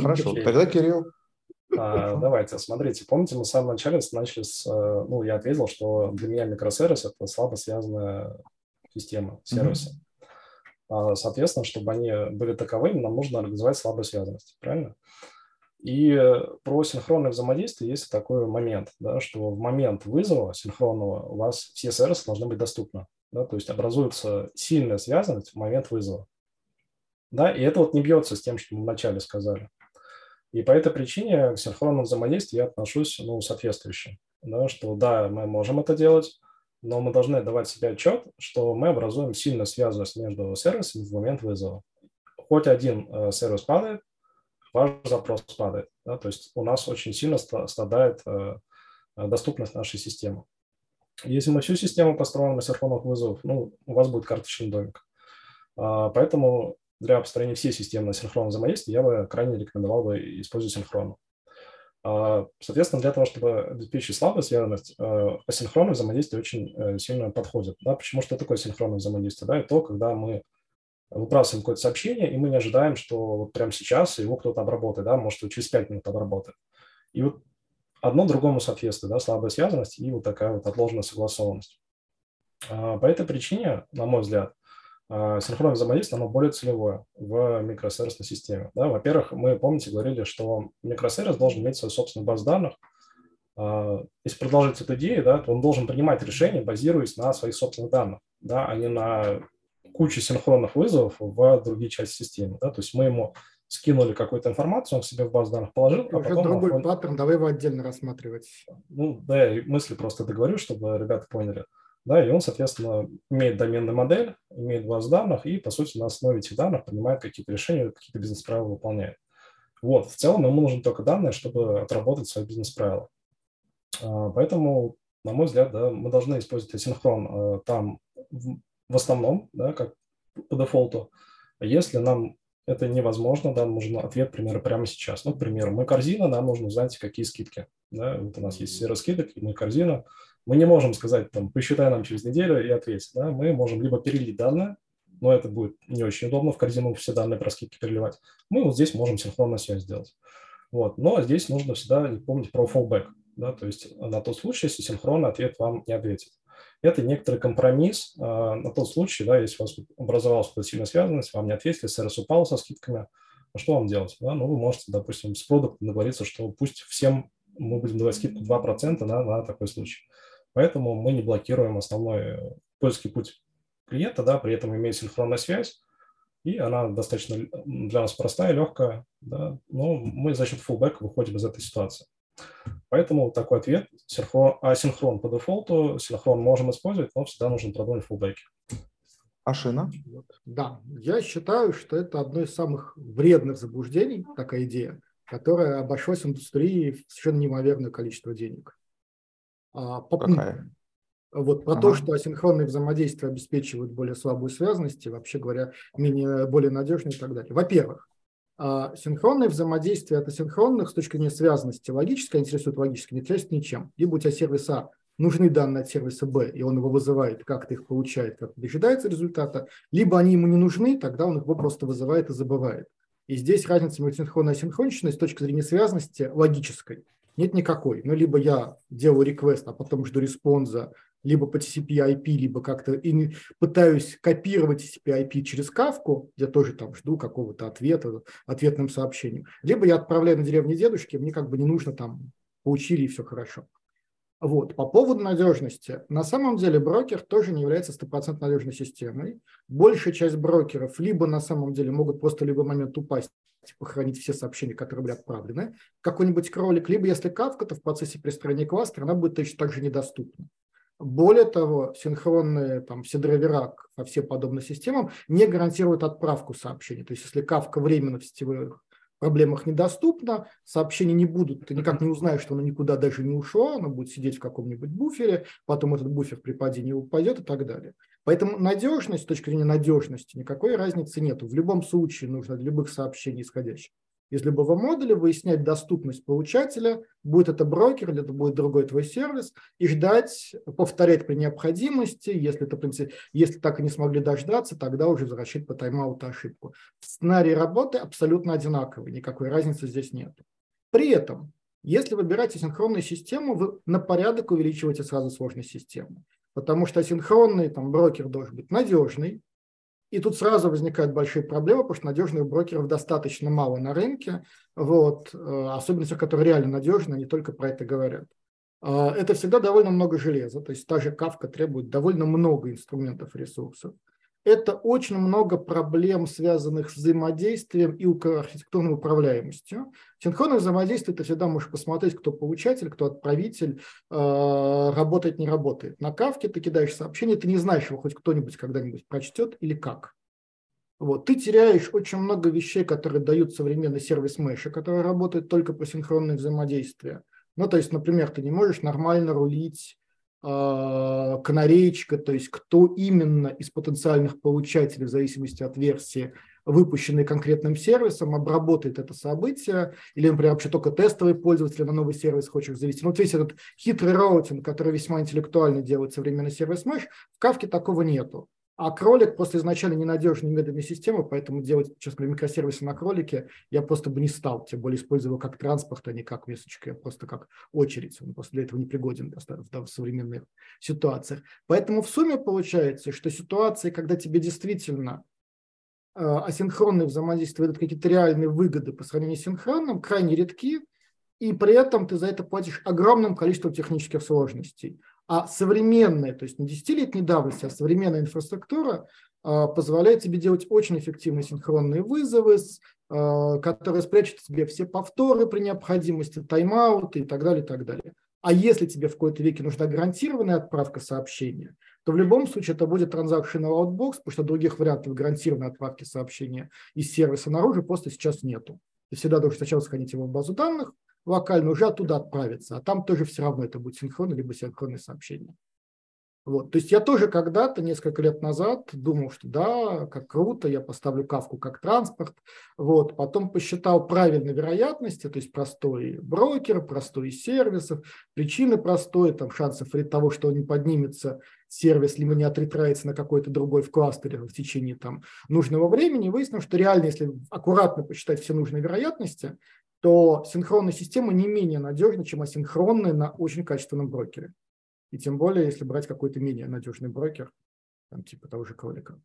Хорошо, тогда Кирилл. Давайте, смотрите, помните, мы в самом начале начали с, ну, я ответил, что для меня микросервис – это слабо связанная система сервиса. Соответственно, чтобы они были таковыми, нам нужно организовать слабые связанности, правильно? И про синхронное взаимодействие есть такой момент, да, что в момент вызова синхронного у вас все сервисы должны быть доступны. Да, то есть образуется сильная связанность в момент вызова. Да, и это вот не бьется с тем, что мы вначале сказали. И по этой причине к синхронному взаимодействию я отношусь соответствующе. Да, что да, мы можем это делать, но мы должны давать себе отчет, что мы образуем сильную связанность между сервисами в момент вызова. Хоть один сервис падает, ваш запрос падает. Да, то есть у нас очень сильно страдает доступность нашей системы. Если мы всю систему построим на синхронных вызовах, у вас будет карточный домик. Поэтому для построения всей системы на синхронном взаимодействии я бы крайне рекомендовал бы использовать синхронно. Соответственно, для того, чтобы обеспечить слабую связанность, асинхронное взаимодействие очень сильно подходит. Да? Почему? Что такое синхронное взаимодействие? Да? Это то, когда мы выбрасываем какое-то сообщение, и мы не ожидаем, что вот прямо сейчас его кто-то обработает, да? Может, через 5 минут обработает. И вот одно другому соответствует, да? Слабая связанность и вот такая вот отложенная согласованность. По этой причине, на мой взгляд, синхронное взаимодействие, оно более целевое в микросервисной системе. Да? Во-первых, мы, помните, говорили, что микросервис должен иметь свою собственную базу данных. Если продолжить эту идею, да, то он должен принимать решения, базируясь на своих собственных данных, да, а не на куче синхронных вызовов в другие части системы. Да? То есть мы ему скинули какую-то информацию, он себе в базу данных положил. А потом другой паттерн, давай его отдельно рассматривать. Да, я мысли просто договорю, чтобы ребята поняли. Да, и он, соответственно, имеет доменную модель, имеет базу данных и, по сути, на основе этих данных принимает какие-то решения, какие-то бизнес-правила выполняет. Вот, в целом ему нужны только данные, чтобы отработать свои бизнес-правила. Поэтому, на мой взгляд, да, мы должны использовать асинхрон там в основном, да, как по дефолту. Если нам это невозможно, да, нужен ответ, к примеру, прямо сейчас. Ну, к примеру, мы корзина, нам нужно узнать, какие скидки. Да, вот у нас есть сервис скидок, и мы корзина. Мы не можем сказать, там, посчитай нам через неделю и ответь. Да? Мы можем либо перелить данные, но это будет не очень удобно, в корзину все данные про скидки переливать. Мы вот здесь можем синхронно связь сделать. Вот. Но здесь нужно всегда помнить про fallback. Да? То есть на тот случай, если синхронный ответ вам не ответит. Это некоторый компромисс на тот случай, да, если у вас образовалась какая-то сильная связанность, вам не ответили, сервис упал со скидками, а что вам делать? Да? Ну, вы можете, допустим, с продуктом договориться, что пусть всем мы будем давать скидку 2% на такой случай. Поэтому мы не блокируем основной польский путь клиента, да, при этом имеет синхронная связь, и она достаточно для нас простая, легкая, да, но мы за счет фуллбэка выходим из этой ситуации. Поэтому такой ответ, асинхрон по дефолту, синхрон можем использовать, но всегда нужно продумать фуллбэки. Ашина? Да, я считаю, что это одно из самых вредных заблуждений, такая идея, которая обошлась в индустрии в совершенно неимоверное количество денег. Вот про то, что асинхронные взаимодействия обеспечивают более слабую связанность, и, вообще говоря, менее, более надежные и так далее. Во-первых, синхронные взаимодействия от асинхронных с точки зрения связанности логически интересует логически, не интересует ничем. Либо у тебя сервис А, нужны данные от сервиса Б, и он его вызывает, как-то их получает, как-то дожидается результата, либо они ему не нужны, тогда он его просто вызывает и забывает. И здесь разница между синхронной и асинхроничной с точки зрения связанности логической нет никакой. Ну, либо я делаю реквест, а потом жду респонза, либо по TCP/IP, либо как-то пытаюсь копировать TCP/IP через Kafka, я тоже там жду какого-то ответа, ответным сообщением. Либо я отправляю на деревню дедушки, мне как бы не нужно там, поучили и все хорошо. Вот. По поводу надежности. На самом деле брокер тоже не является 100% надежной системой. Большая часть брокеров либо на самом деле могут просто в любой момент упасть, похоронить все сообщения, которые были отправлены, какой-нибудь кролик, либо если Kafka, то в процессе пристроения кластера она будет точно так же недоступна. Более того, синхронные там, все драйвера по всем подобным системам не гарантируют отправку сообщений. То есть если Kafka временно в сетевых проблемах недоступна, сообщения не будут, ты никак не узнаешь, что оно никуда даже не ушло, оно будет сидеть в каком-нибудь буфере, потом этот буфер при падении упадет и так далее. Поэтому надежность, с точки зрения надежности, никакой разницы нет. В любом случае нужно для любых сообщений исходящих из любого модуля выяснять доступность получателя, будет это брокер или это будет другой твой сервис, и ждать, повторять при необходимости, если, это, в принципе, если так и не смогли дождаться, тогда уже возвращать по тайм-ауту ошибку. Сценарий работы абсолютно одинаковый, никакой разницы здесь нет. При этом, если выбираете синхронную систему, вы на порядок увеличиваете сразу сложность системы, потому что асинхронный там, брокер должен быть надежный, И тут сразу возникают большие проблемы, потому что надежных брокеров достаточно мало на рынке, вот, особенно те, которые реально надежны, они только про это говорят. Это всегда довольно много железа, то есть та же Kafka требует довольно много инструментов, ресурсов. Это очень много проблем, связанных с взаимодействием и архитектурной управляемостью. Синхронное взаимодействие ты всегда можешь посмотреть, кто получатель, кто отправитель, работает, не работает. На Kafka ты кидаешь сообщение, ты не знаешь, его хоть кто-нибудь когда-нибудь прочтет или как. Вот. Ты теряешь очень много вещей, которые дают современные сервис-меши, которые работают только по синхронное взаимодействие. Ну, то есть, например, ты не можешь нормально рулить канареечка, то есть кто именно из потенциальных получателей, в зависимости от версии, выпущенной конкретным сервисом, обработает это событие, или, например, вообще только тестовый пользователь на новый сервис хочет завести. Ну, вот весь этот хитрый роутинг, который весьма интеллектуально делает современный сервис mesh, в Kafka такого нету. А кролик просто изначально ненадежная медленная система, поэтому делать, честно говоря, микросервисы на кролике я просто бы не стал, тем более использовал как транспорт, а не как весочка, просто как очередь. Он просто для этого не пригоден в современных ситуациях. Поэтому в сумме получается, что ситуации, когда тебе действительно асинхронные взаимодействия дают какие-то реальные выгоды по сравнению с синхронным, крайне редки, и при этом ты за это платишь огромным количеством технических сложностей. А современная, то есть не десятилетней давности, а современная инфраструктура позволяет тебе делать очень эффективные синхронные вызовы, которые спрячут тебе все повторы при необходимости, тайм-ауты и так далее, и так далее. А если тебе в какой-то веке нужна гарантированная отправка сообщения, то в любом случае это будет transactional outbox, потому что других вариантов гарантированной отправки сообщения из сервиса наружу просто сейчас нету. Ты всегда должен сначала сходить его в базу данных, локально уже оттуда отправиться, а там тоже все равно это будет синхронно, либо синхронное сообщение. Вот. То есть я тоже когда-то, несколько лет назад, думал, что да, как круто, я поставлю Kafka как транспорт. Вот. Потом посчитал правильные вероятности, то есть простой брокер, простой сервисов, причины простой, там шансов того, что он не поднимется, сервис, либо не отритраится на какой-то другой в кластере в течение там нужного времени. Выяснилось, что реально, если аккуратно посчитать все нужные вероятности, то синхронная система не менее надежна, чем асинхронная на очень качественном брокере. И тем более, если брать какой-то менее надежный брокер, там, типа того же кролика.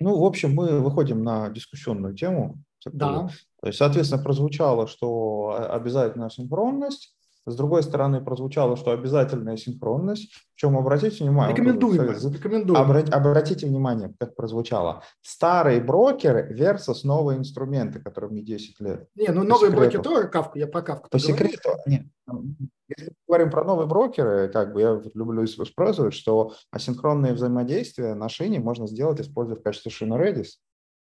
Ну, в общем, мы выходим на дискуссионную тему. Да. То есть, соответственно, прозвучало, что обязательная синхронность. С другой стороны, прозвучало, что обязательная синхронность. Причем обратите внимание. Обратите внимание, как прозвучало. Старые брокеры versus новые инструменты, которым мне 10 лет. Не, ну новые брокеры тоже Kafka, я про Kafka. По секрету, нет. Если мы говорим про новые брокеры, как бы я люблю использовать, что асинхронные взаимодействия на шине можно сделать, используя в качестве шины Redis.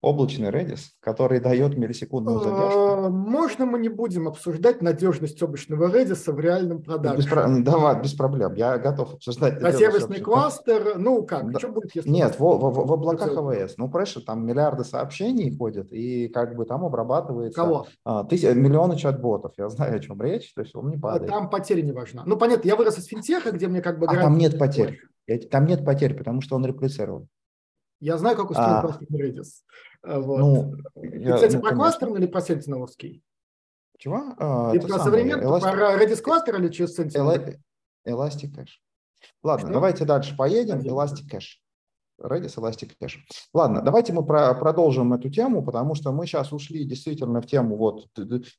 Облачный Redis, который дает миллисекундную задержку. Можно мы не будем обсуждать надежность облачного Redis в реальном продаже? Давай, без проблем. Я готов обсуждать. А сервисный кластер, ну как? Да. Что будет, если нет, в облаках AWS. Ну, проще, там миллиарды сообщений ходят, и как бы там обрабатывается миллионы чат-ботов. Я знаю, о чем речь, то есть он не падает. Там потеря не важна. Ну, понятно, я вырос из финтеха, где мне как бы... А там нет потерь. Там нет потерь, потому что он реплицирован. Я знаю, как устроен кластерный Redis. Вот. Кстати, про кластерный или про сентиновский? Чего? И про современный, про Redis кластер или через сентиновский? Эластик Кэш. Ладно, давайте дальше поедем. Эластик Кэш. Redis, Elastic Cache. Ладно, давайте мы продолжим эту тему, потому что мы сейчас ушли действительно в тему вот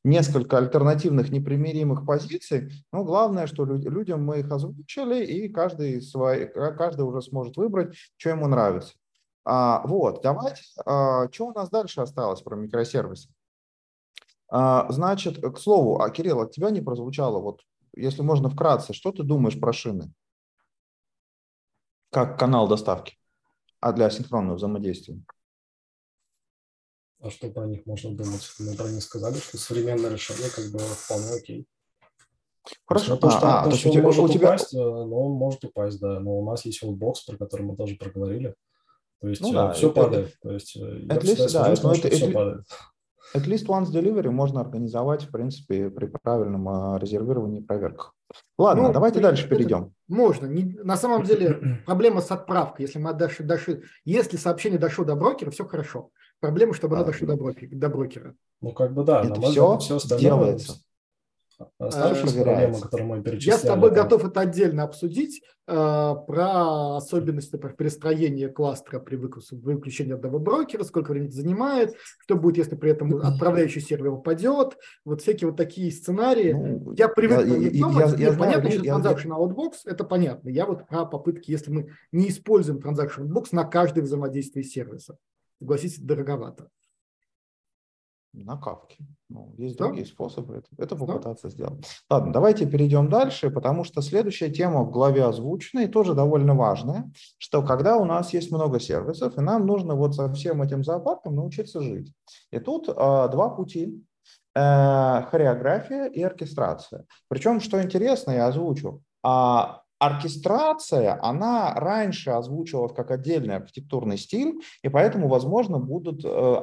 несколько альтернативных непримиримых позиций, но главное, что людям мы их озвучили, и каждый уже сможет выбрать, что ему нравится. Вот, давайте, что у нас дальше осталось про микросервисы? Значит, к слову, Кирилл, от тебя не прозвучало, вот, если можно вкратце, что ты думаешь про шины? Как канал доставки? А для синхронного взаимодействия? А что про них можно думать? Мы про них сказали, что современное решение как бы вполне окей. Хорошо. То, что он может упасть, но он может упасть, да. Но у нас есть олдбокс, про который мы тоже проговорили. То есть все падает. Все падает. At least once delivery можно организовать, в принципе, при правильном резервировании и проверках. Ладно, давайте дальше перейдем. Можно. На самом деле проблема с отправкой. Если мы если сообщение дошло до брокера, все хорошо. Проблема, чтобы оно дошло до брокера. Ну, как бы да, это все делается. Оставшись проблема, которую мы перечисляли. Я с тобой готов это отдельно обсудить, про особенности перестроения кластера при выключении одного брокера, сколько времени занимает, что будет, если при этом отправляющий сервер упадет, вот всякие вот такие сценарии. Ну, я привык понятно, что Transaction Outbox, это понятно. Я вот про попытки, если мы не используем Transaction Outbox на каждое взаимодействие сервиса. Согласитесь, дороговато. На Кавке. Ну, есть другие способы это попытаться сделать. Ладно, давайте перейдем дальше, потому что следующая тема в главе озвучена и тоже довольно важная, что когда у нас есть много сервисов, и нам нужно вот со всем этим зоопарком научиться жить. И тут два пути. Хореография и оркестрация. Причем, что интересно, я озвучу. Оркестрация, она раньше озвучивалась как отдельный архитектурный стиль, и поэтому, возможно,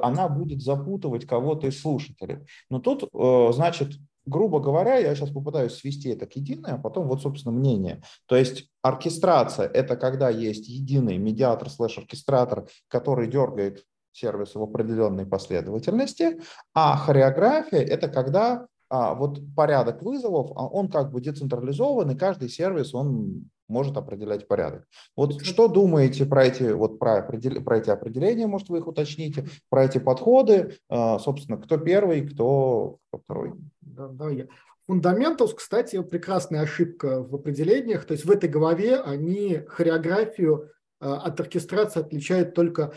она будет запутывать кого-то из слушателей. Но тут, значит, грубо говоря, я сейчас попытаюсь свести это к единое, а потом вот, собственно, мнение. То есть оркестрация – это когда есть единый медиатор /оркестратор, который дергает сервис в определенной последовательности, а хореография – это когда… вот порядок вызовов, он как бы децентрализован, и каждый сервис, он может определять порядок. Вот что думаете про эти определения, может, вы их уточните, про эти подходы, собственно, кто первый, кто второй? Да, я. Фундаменталс, кстати, прекрасная ошибка в определениях, то есть в этой голове они хореографию от оркестрации отличают только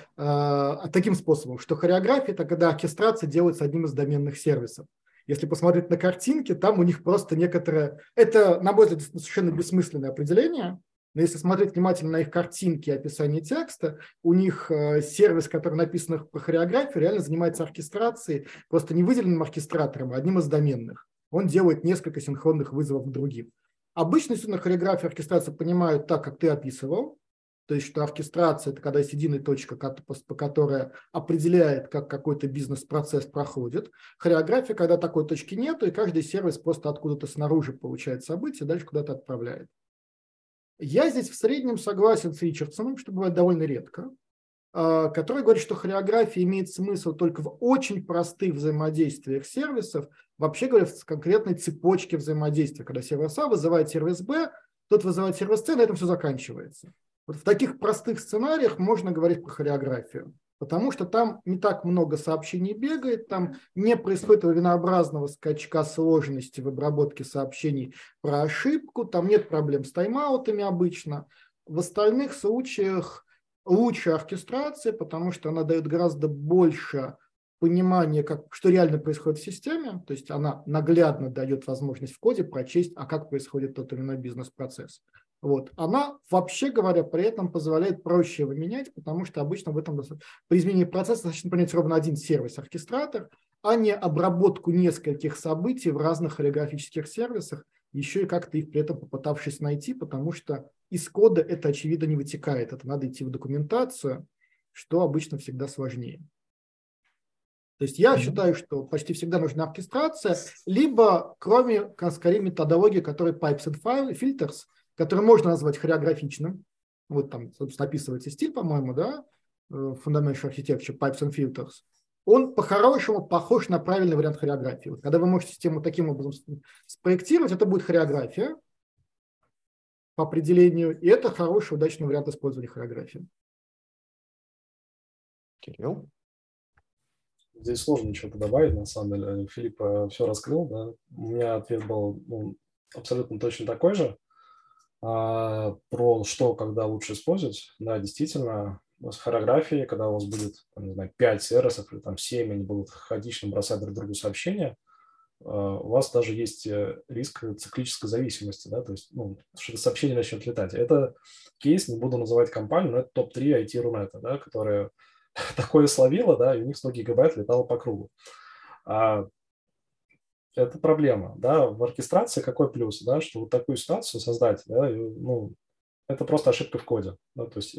таким способом, что хореография – это когда оркестрация делается одним из доменных сервисов. Если посмотреть на картинки, там у них просто некоторое… Это, на мой взгляд, совершенно бессмысленное определение, но если смотреть внимательно на их картинки и описание текста, у них сервис, который написан по хореографии, реально занимается оркестрацией, просто не выделенным оркестратором, а одним из доменных. Он делает несколько синхронных вызовов другим. Обычно на хореографии оркестрацию понимают так, как ты описывал, то есть что оркестрация – это когда есть единая точка, которая определяет, как какой-то бизнес-процесс проходит. Хореография – когда такой точки нету, и каждый сервис просто откуда-то снаружи получает события, дальше куда-то отправляет. Я здесь в среднем согласен с Ричардсоном, что бывает довольно редко, который говорит, что хореография имеет смысл только в очень простых взаимодействиях сервисов, вообще говоря, в конкретной цепочке взаимодействия, когда сервис А вызывает сервис Б, тот вызывает сервис С, на этом все заканчивается. Вот в таких простых сценариях можно говорить про хореографию, потому что там не так много сообщений бегает, там не происходит лавинообразного скачка сложности в обработке сообщений про ошибку, там нет проблем с тайм-аутами обычно. В остальных случаях лучше оркестрация, потому что она дает гораздо больше понимания, что реально происходит в системе, то есть она наглядно дает возможность в коде прочесть, а как происходит тот или иной бизнес-процесс. Вот. Она, вообще говоря, при этом позволяет проще его менять, потому что обычно в этом, при изменении процесса достаточно принять ровно один сервис-оркестратор, а не обработку нескольких событий в разных хореографических сервисах, еще и как-то их при этом попытавшись найти, потому что из кода это, очевидно, не вытекает. Это надо идти в документацию, что обычно всегда сложнее. То есть я считаю, что почти всегда нужна оркестрация, либо, кроме, скорее, методологии, которая pipes and filters, который можно назвать хореографичным. Вот там, собственно, описывается стиль, по-моему, да, Fundamental Architecture, Pipes and Filters. Он по-хорошему похож на правильный вариант хореографии. Вот, когда вы можете систему таким образом спроектировать, это будет хореография по определению, и это хороший, удачный вариант использования хореографии. Кирилл? Здесь сложно что-то добавить, на самом деле. Филипп все раскрыл. Да? У меня ответ был абсолютно точно такой же. Про что, когда лучше использовать. Да, действительно, с хореографией, когда у вас будет, не знаю, 5 сервисов или там 7, они будут хаотично бросать друг другу сообщения, у вас даже есть риск циклической зависимости, да, то есть, что сообщение начнет летать. Это кейс, не буду называть компанию, но это топ-3 IT-рунета, да, которая такое словила, да, и у них 100 гигабайт летало по кругу. Это проблема, да, в оркестрации какой плюс, да, что вот такую ситуацию создать, да, это просто ошибка в коде, да, то есть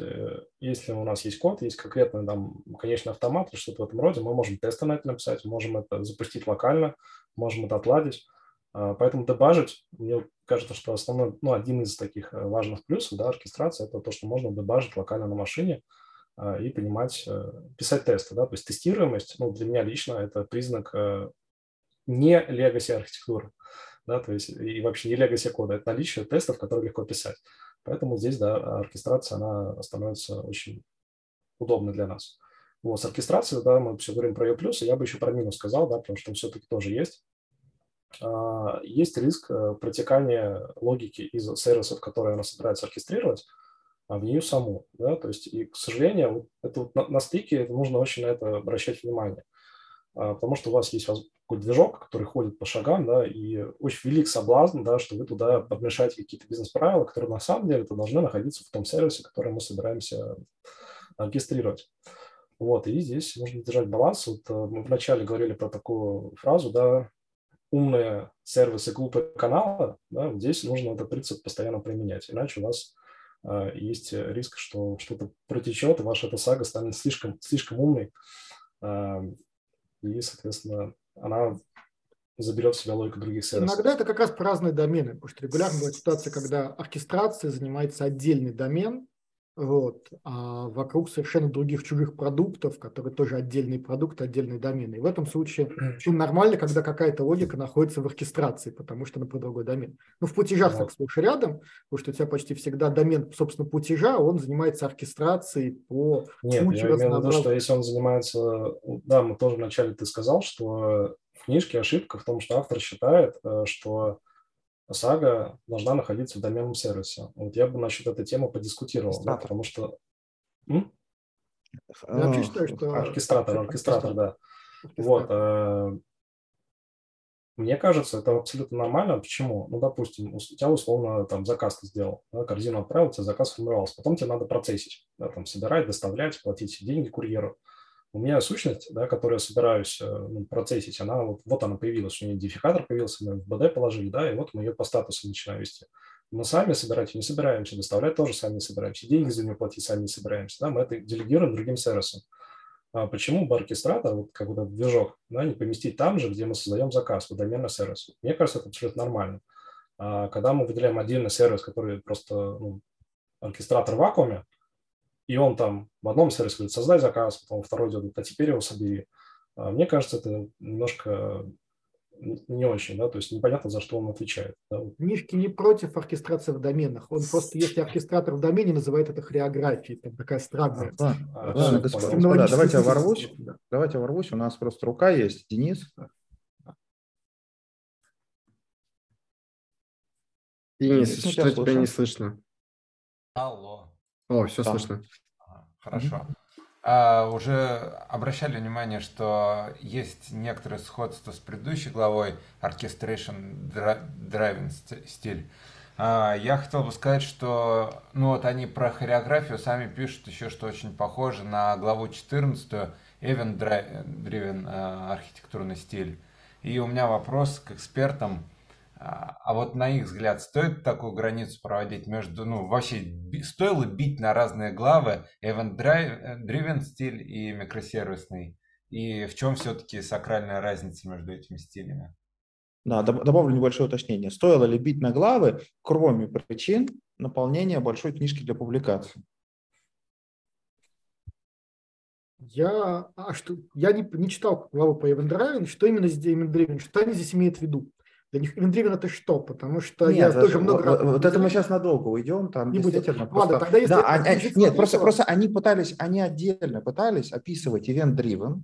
если у нас есть код, есть конкретный там, конечный автомат или что-то в этом роде, мы можем тесты на это написать, можем это запустить локально, можем это отладить, поэтому дебажить, мне кажется, что основной, один из таких важных плюсов, да, оркестрации, это то, что можно дебажить локально на машине и понимать, писать тесты, да, то есть тестируемость, для меня лично это признак не легаси архитектуры. да, то есть и вообще не legacy кода, это наличие тестов, которые легко писать. Поэтому здесь, да, оркестрация, она становится очень удобной для нас. Вот, с оркестрацией, да, мы все говорим про ее плюсы, я бы еще про минус сказал, да, потому что он все-таки тоже есть. Есть риск протекания логики из сервисов, которые она собирается оркестрировать, в нее саму, да, то есть, и, к сожалению, это вот на стыке нужно очень на это обращать внимание, потому что у вас есть какой-то движок, который ходит по шагам, да, и очень велик соблазн, да, что вы туда подмешаете какие-то бизнес-правила, которые на самом деле должны находиться в том сервисе, который мы собираемся оркестрировать. Вот, и здесь нужно держать баланс. Вот мы вначале говорили про такую фразу, да, умные сервисы, глупые каналы, да, вот здесь нужно этот принцип постоянно применять, иначе у вас есть риск, что что-то протечет, и ваша эта сага станет слишком умной, и, соответственно, она заберет в себя логику других сервисов. Иногда это как раз про разные домены, потому что регулярно бывает ситуация, когда оркестрация занимается отдельный домен, вот, а вокруг совершенно других чужих продуктов, которые тоже отдельные продукты, отдельные домены. И в этом случае очень нормально, когда какая-то логика находится в оркестрации, потому что она про другой домен. Но в путежах так сплошь и рядом, потому что у тебя почти всегда домен, собственно, путежа, он занимается оркестрацией по случаю. Я имею в виду, что если он занимается... Да, мы тоже вначале ты сказал, что в книжке ошибка в том, что автор считает, что Saga должна находиться в доменном сервисе. Вот я бы насчет этой темы подискутировал, да, потому что... Я вообще считаю, что... Оркестратор, да. Оркестратор. Вот. Мне кажется, это абсолютно нормально. Почему? Ну, допустим, у тебя условно там заказ ты сделал, да, корзину отправил, у тебя заказ формировался, потом тебе надо процессить, да, там, собирать, доставлять, платить деньги курьеру. У меня сущность, да, которую я собираюсь процессить, она вот она появилась, у нее идентификатор появился, мы в БД положили, да, и вот мы ее по статусу начинаем вести. Мы сами собирать не собираемся, доставлять тоже сами не собираемся, деньги за нее платить сами не собираемся, да, мы это делегируем другим сервисам. А почему бы оркестратор, вот как бы движок, да, не поместить там же, где мы создаем заказ, в доменный сервис? Мне кажется, это абсолютно нормально. А когда мы выделяем отдельный сервис, который просто оркестратор в вакууме, и он там в одном сервисе говорит, создай заказ, потом второй идет, а теперь его собери. Мне кажется, это немножко не очень, да, то есть непонятно, за что он отвечает. Да. Мишки не против оркестрации в доменах. Он просто, если оркестратор в домене, называет это хореографией. Там такая странная. Господа, давайте я ворвусь. У нас просто рука есть. Денис. Денис, что тебя не слышно? Алло. О, все слышно. Хорошо. Уже обращали внимание, что есть некоторое сходство с предыдущей главой Orchestration Driving стиль. Я хотел бы сказать, что они про хореографию сами пишут еще, что очень похоже на главу 14 Event Driven архитектурный стиль. И у меня вопрос к экспертам. А вот на их взгляд, стоит такую границу проводить между, вообще стоило бить на разные главы event-driven стиль и микросервисный? И в чем все-таки сакральная разница между этими стилями? Да, добавлю небольшое уточнение. Стоило ли бить на главы, кроме причин наполнения большой книжки для публикации? Я не читал главу по event-driven, что именно здесь event-driven, что они здесь имеют в виду? Для них event-driven это что? Потому что это мы сейчас надолго уйдем, там не действительно будет. Ладно, тогда если они отдельно пытались описывать event-driven,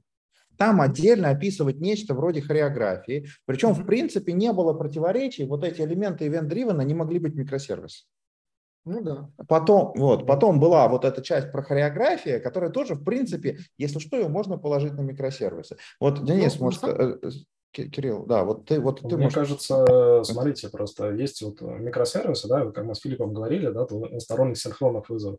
там отдельно описывать нечто вроде хореографии, причем в принципе не было противоречий, вот эти элементы event-driven, они могли быть микросервисы. Ну да. Потом была вот эта часть про хореографию, которая тоже в принципе, если что, ее можно положить на микросервисы. Вот Денис, Кирилл, да, вот ты можешь... Мне кажется, смотрите, просто есть вот микросервисы, да, как мы с Филиппом говорили, да, сторонних синхронных вызовов,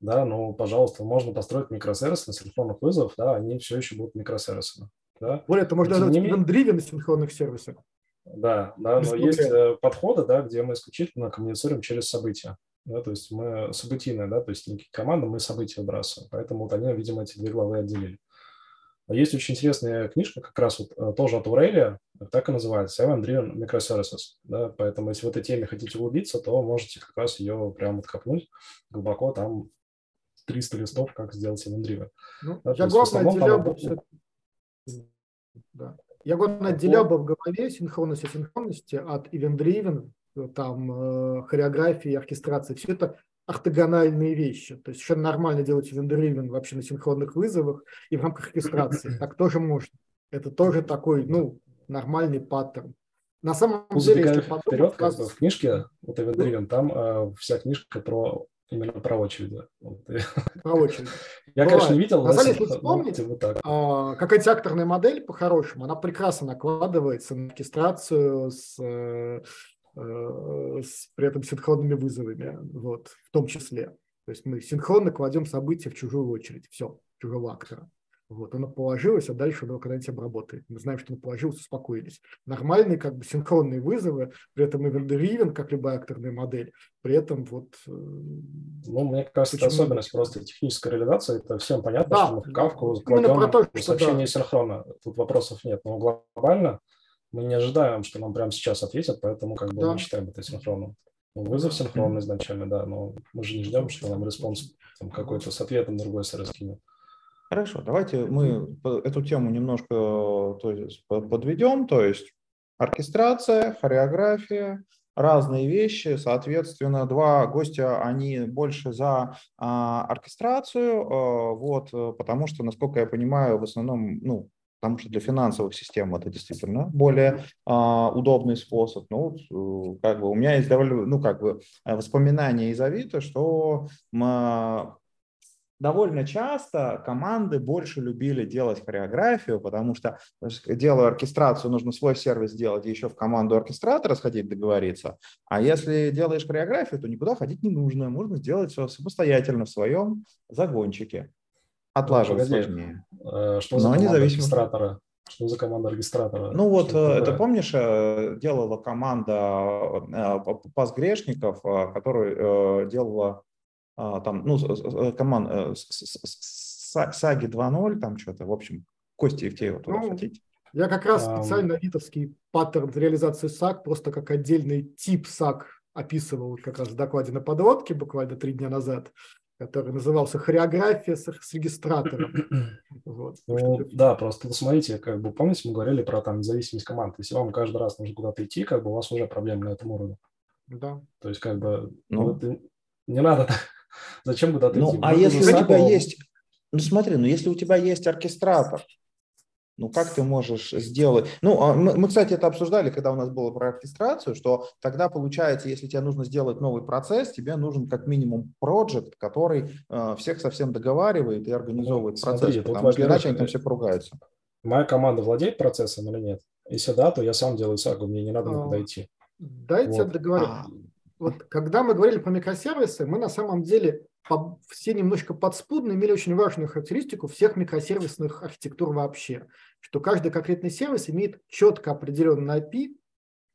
да, но, пожалуйста, можно построить микросервис на синхронных вызовов, да, они все еще будут микросервисами, да. Более того, можно назвать event-driven синхронных сервисов. Да, но есть подходы, да, где мы исключительно коммуницируем через события, да, то есть мы событийные, да, то есть не команда, мы события выбрасываем, поэтому вот они, видимо, эти две главы отделили. Есть очень интересная книжка, как раз вот тоже от Урелия, так и называется, Event Driven Microservices. Да? Поэтому, если в этой теме хотите углубиться, то можете как раз ее прямо откопнуть глубоко, там 300 листов, как сделать Event Driven. Ну, да, я главное отделял... Я годно отделял бы в голове синхронность и асинхронности от event-driven, там, хореографии, оркестрации. Все это ортогональные вещи. То есть совершенно нормально делать event-driven вообще на синхронных вызовах и в рамках оркестрации. Так тоже можно. Это тоже такой, ну, нормальный паттерн. На самом деле, если подумать, вперед, кажется... в книжке, вот event-driven, там вся книжка про... Именно про очереди. Про очередь. Я, конечно, не видел. На самом деле, если вспомнить, вот какая-то акторная модель, по-хорошему, она прекрасно накладывается на оркестрацию с при этом синхронными вызовами, вот, в том числе. То есть мы синхронно кладем события в чужую очередь, все, чужого актора. Вот, оно положилось, а дальше оно когда-нибудь обработает. Мы знаем, что оно положилось, успокоились. Нормальные, как бы, синхронные вызовы, при этом event-driven, как любая акторная модель, при этом вот... Ну, мне кажется, это особенность просто технической реализации. Это всем понятно, да, что мы в Kafka кладем сообщение синхронно. Тут вопросов нет. Но глобально мы не ожидаем, что нам прямо сейчас ответят, поэтому как бы мы считаем это синхронным. Вызов синхронный изначально, да, но мы же не ждем, что нам респонс там, какой-то с ответом другой сраскинет. Хорошо, давайте мы эту тему немножко подведем, то есть оркестрация, хореография, разные вещи, соответственно, два гостя, они больше за оркестрацию, вот, потому что, насколько я понимаю, в основном, ну, потому что для финансовых систем это действительно более удобный способ. Ну, как бы у меня есть довольно, ну, как бы воспоминания из Авито, что мы... Довольно часто команды больше любили делать хореографию, потому что, делая оркестрацию, нужно свой сервис делать, еще в команду оркестратора сходить договориться. А если делаешь хореографию, то никуда ходить не нужно. Можно сделать все самостоятельно в своем загончике. Отлаживать сложнее. Что за команда оркестратора? Что за команда оркестратора? Ну вот, это помнишь, делала команда пасгрешников, которую делала... Там, ну, команд Саги 2.0, там что-то, в общем, Кости Евтеева туда хотите. Я как раз специально авитовский паттерн реализации САГ, просто как отдельный тип САГ описывал как раз в докладе на подводке буквально 3 дня назад, который назывался «Хореография с регистратором». Вот. Ну, да, просто смотрите, как бы помните, мы говорили про там независимость команд. Если вам каждый раз нужно куда-то идти, как бы у вас уже проблемы на этом уровне. Да. То есть как бы не надо так. Зачем куда-то идти? А если у тебя есть, ну смотри, ну если у тебя есть оркестратор, ну как ты можешь сделать? Ну, мы, кстати, это обсуждали, когда у нас было про оркестрацию, что тогда получается, если тебе нужно сделать новый процесс, тебе нужен как минимум проджект, который всех совсем договаривает и организовывает процесс, потому что иначе они там все поругаются. Моя команда владеет процессом или нет? Если да, то я сам делаю сагу, мне не надо никуда идти. Дайте договорить. Вот, когда мы говорили про микросервисы, мы на самом деле все немножко подспудно имели очень важную характеристику всех микросервисных архитектур вообще, что каждый конкретный сервис имеет четко определенный API,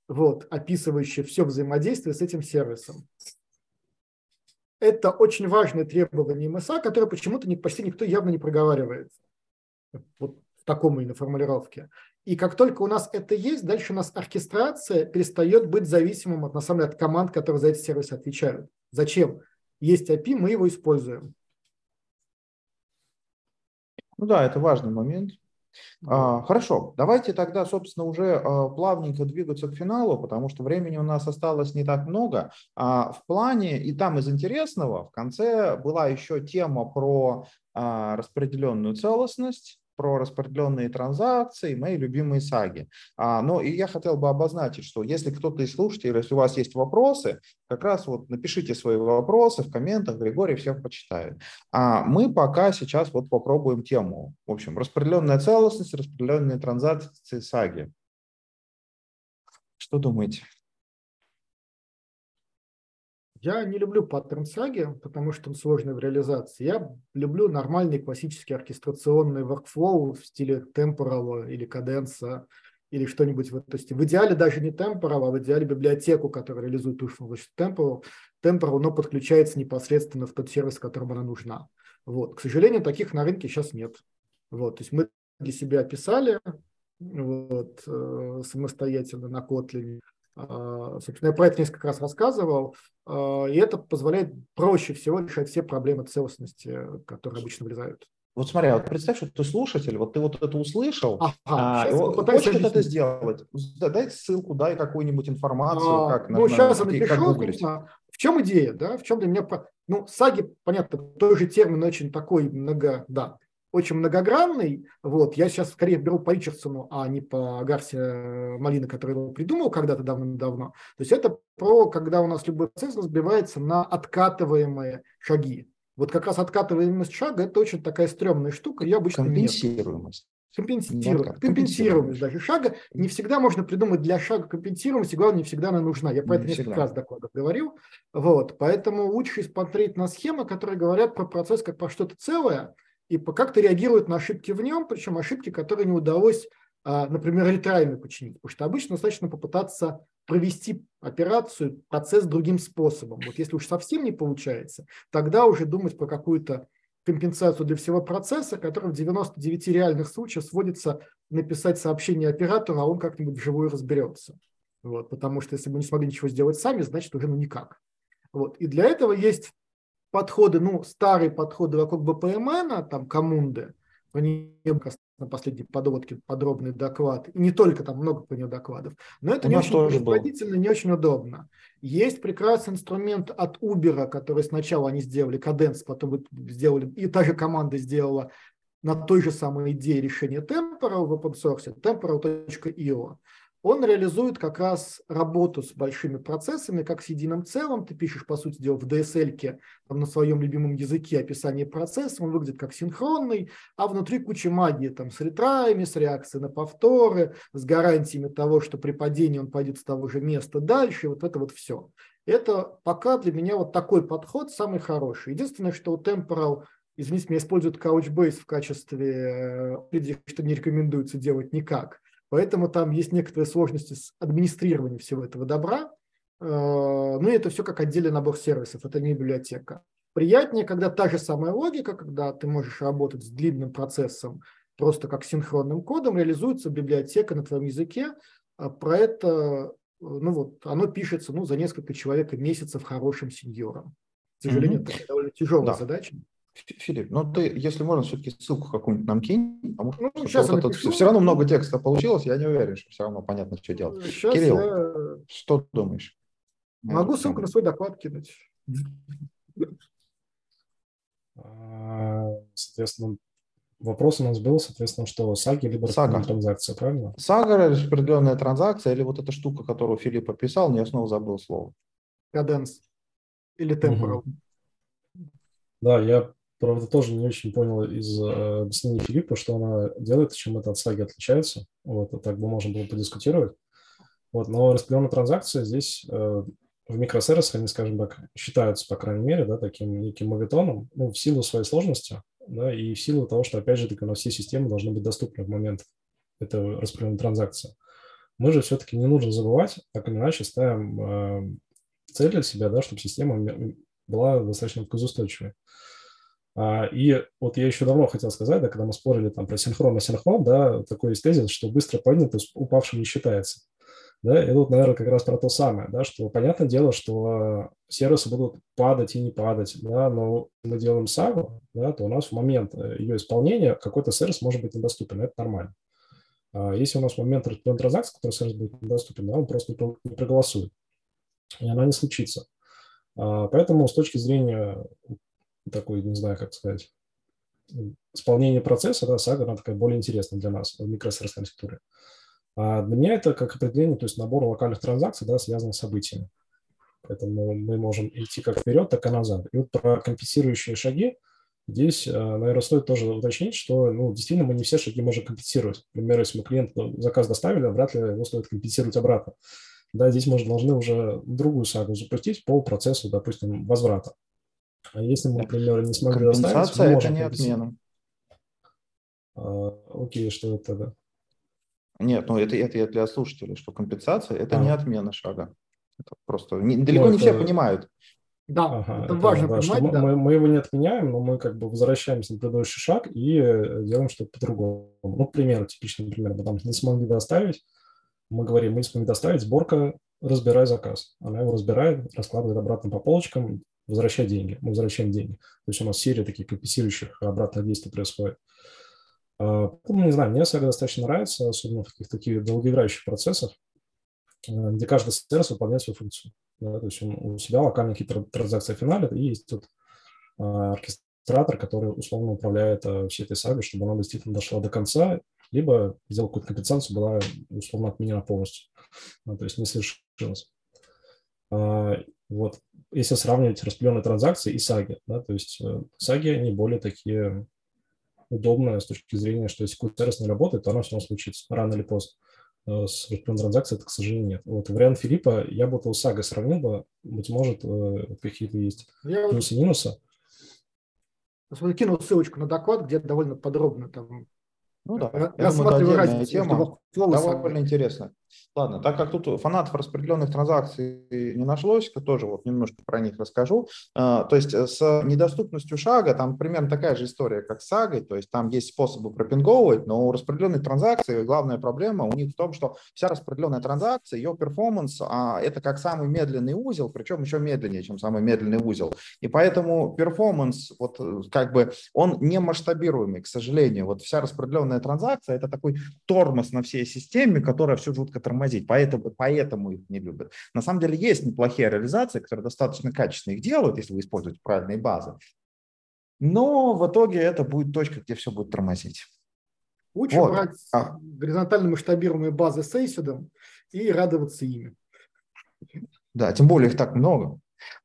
вот, описывающий все взаимодействие с этим сервисом. Это очень важное требование МСА, которое почему-то почти никто явно не проговаривает. Вот в таком именно формулировке. И как только у нас это есть, дальше у нас оркестрация перестает быть зависимым от, на самом деле, от команд, которые за эти сервисы отвечают. Зачем? Есть API, мы его используем. Ну да, это важный момент. Хорошо, давайте тогда, собственно, уже плавненько двигаться к финалу, потому что времени у нас осталось не так много. В плане, и там из интересного, в конце была еще тема про распределенную целостность, про распределенные транзакции, мои любимые саги. Но и я хотел бы обозначить, что если кто-то из слушателей, если у вас есть вопросы, как раз вот напишите свои вопросы в комментах, Григорий всех почитает. А мы пока сейчас вот попробуем тему. В общем, распределенная целостность, распределенные транзакции саги. Что думаете? Я не люблю паттерн саги, потому что он сложный в реализации. Я люблю нормальный классический оркестрационный workflow в стиле Temporal или Cadence, или что-нибудь. То есть в идеале даже не Temporal, а в идеале библиотеку, которая реализует Temporal, но подключается непосредственно в тот сервис, которому она нужна. Вот. К сожалению, таких на рынке сейчас нет. Вот. То есть мы для себя описали вот, самостоятельно на Kotlin. Собственно, я про это несколько раз рассказывал, и это позволяет проще всего решать все проблемы целостности, которые обычно влезают. Вот смотри, вот представь, что ты слушатель, вот ты вот это услышал, хочешь это сделать, дай ссылку, дай какую-нибудь информацию. Сейчас я напишу, в чем идея, да, в чем для меня... Ну, саги, понятно, тоже термин очень такой очень многогранный. Вот, я сейчас скорее беру по Ричардсону, а не по Гарсе Малина, который его придумал когда-то давным-давно. То есть это про, когда у нас любой процесс разбивается на откатываемые шаги. Вот как раз откатываемость шага – это очень такая стрёмная штука. Я обычно компенсируемость. Компенсируемость даже шага. Не всегда можно придумать для шага компенсируемость, и главное, не всегда она нужна. Я про это несколько раз в докладах говорил. Вот. Поэтому лучше смотреть на схемы, которые говорят про процесс как про что-то целое, и как-то реагируют на ошибки в нем, причем ошибки, которые не удалось, например, ретраями починить. Потому что обычно достаточно попытаться провести операцию, процесс другим способом. Вот если уж совсем не получается, тогда уже думать про какую-то компенсацию для всего процесса, который в 99 реальных случаях сводится написать сообщение оператору, а он как-нибудь вживую разберется. Вот, потому что если бы не смогли ничего сделать сами, значит уже никак. Вот. И для этого есть подходы, старые подходы вокруг БПМН, там коммунды, про нее на последней подводке подробный доклад, и не только, там много про нее докладов, но это не очень производительно, не очень удобно. Есть прекрасный инструмент от Uber, который сначала они сделали Cadence, потом сделали, и та же команда сделала на той же самой идее решение Temporal в open source, temporal.io. Он реализует как раз работу с большими процессами, как с единым целым. Ты пишешь, по сути дела, в DSL-ке на своем любимом языке описание процесса, он выглядит как синхронный, а внутри куча магии там, с ретраями, с реакцией на повторы, с гарантиями того, что при падении он пойдет с того же места дальше, и вот это вот все. Это пока для меня вот такой подход самый хороший. Единственное, что у Temporal, извините меня, используют Couchbase в качестве, что не рекомендуется делать никак. Поэтому там есть некоторые сложности с администрированием всего этого добра. Ну и это все как отдельный набор сервисов, это не библиотека. Приятнее, когда та же самая логика, когда ты можешь работать с длинным процессом, просто как синхронным кодом, реализуется библиотека на твоем языке. Про это оно пишется за несколько человек и месяцев хорошим сеньором. К сожалению, это довольно тяжелая задача. Филипп, ты, если можно, все-таки ссылку какую-нибудь нам кинь, потому что все равно много текста получилось, я не уверен, что все равно понятно, что делать. Сейчас Кирилл, что ты думаешь? Могу ссылку на свой доклад кинуть. Соответственно, вопрос у нас был, соответственно, что саги либо распределенная транзакция, правильно? Сага, распределенная транзакция, или вот эта штука, которую Филипп описал, я снова забыл слово. Cadence или Temporal. Да, я, правда, тоже не очень понял из объяснения Филиппа, что она делает, чем это от саги отличается. Вот, так бы можно было подискутировать. Вот, но распределенная транзакция здесь в микросервисах, они, скажем так, считаются, по крайней мере, да, таким неким мовитоном, в силу своей сложности, да, и в силу того, что, опять же, у нас все системы должны быть доступны в момент этой распределенной транзакции. Мы же все-таки не нужно забывать, так или иначе ставим цель для себя, да, чтобы система была достаточно отказоустойчивой. И вот я еще давно хотел сказать, да, когда мы спорили там про синхрон и синхрон, да, такой есть тезис, что быстро поднятый упавшим не считается. Да, и вот, наверное, как раз про то самое, да, что понятное дело, что сервисы будут падать и не падать, да, но мы делаем сагу, да, то у нас в момент ее исполнения какой-то сервис может быть недоступен, это нормально. Если у нас в момент транзакции, который сервис будет недоступен, да, он просто не проголосует, и она не случится. Поэтому с точки зрения такой, не знаю, как сказать, исполнения процесса, да, сага, она такая более интересная для нас в микросервисной архитектуре. А для меня это как определение, то есть набор локальных транзакций, да, связанных с событиями. Поэтому мы можем идти как вперед, так и назад. И вот про компенсирующие шаги здесь, наверное, стоит тоже уточнить, что действительно мы не все шаги можем компенсировать. Например, если мы клиенту заказ доставили, вряд ли его стоит компенсировать обратно. Да, здесь мы должны уже другую сагу запустить по процессу, допустим, возврата. А если мы, например, не смогли доставить... Компенсация – это не отмена. Окей, что это тогда? Нет, это я для слушателей, что компенсация – это не отмена шага. Это просто далеко не все понимают. Да, это важно понимать. Да. Мы его не отменяем, но мы как бы возвращаемся на предыдущий шаг и делаем что-то по-другому. Пример, типичный пример, потому что не смогли доставить. Мы говорим, мы не смогли доставить, сборка, разбирай заказ. Она его разбирает, раскладывает обратно по полочкам, возвращай деньги, мы возвращаем деньги. То есть у нас серия таких компенсирующих обратных действий происходит. Поэтому, не знаю, мне Saga достаточно нравится, особенно в таких долгоиграющих процессах, где каждый сервис выполняет свою функцию. Да, то есть он у себя локальные какие-то транзакции финалит, и есть тут оркестратор, который условно управляет всей этой Saga, чтобы она действительно дошла до конца, либо сделал какую-то компенсацию, была условно отменена полностью, то есть не совершилась. Вот, если сравнивать распределенные транзакции и Saga, да, то есть Saga не более такие удобные с точки зрения, что если какой-то сервис не работает, то оно все равно случится рано или поздно. С распределенной транзакцией это, к сожалению, нет. Вот вариант Филиппа я бы с Saga сравнил бы, быть может, какие-то есть плюсы и минусы. Я кинул ссылочку на доклад, где довольно подробно там. Ну да, рассматриваю разницу. Тема довольно интересно. Ладно, так как тут фанатов распределенных транзакций не нашлось, то тоже вот немножко про них расскажу. То есть с недоступностью Saga там примерно такая же история, как с Saga, то есть там есть способы пропинговывать, но у распределенных транзакций главная проблема у них в том, что вся распределенная транзакция, ее перформанс, это как самый медленный узел, причем еще медленнее, чем самый медленный узел. И поэтому перформанс, вот как бы он не масштабируемый, к сожалению. Вот вся распределенная транзакция, это такой тормоз на всей системе, которая всю жутко тормозить, поэтому их не любят. На самом деле есть неплохие реализации, которые достаточно качественно их делают, если вы используете правильные базы. Но в итоге это будет точка, где все будет тормозить. Лучше вот брать горизонтально масштабируемые базы с эйсидом и радоваться ими. Да, тем более их так много.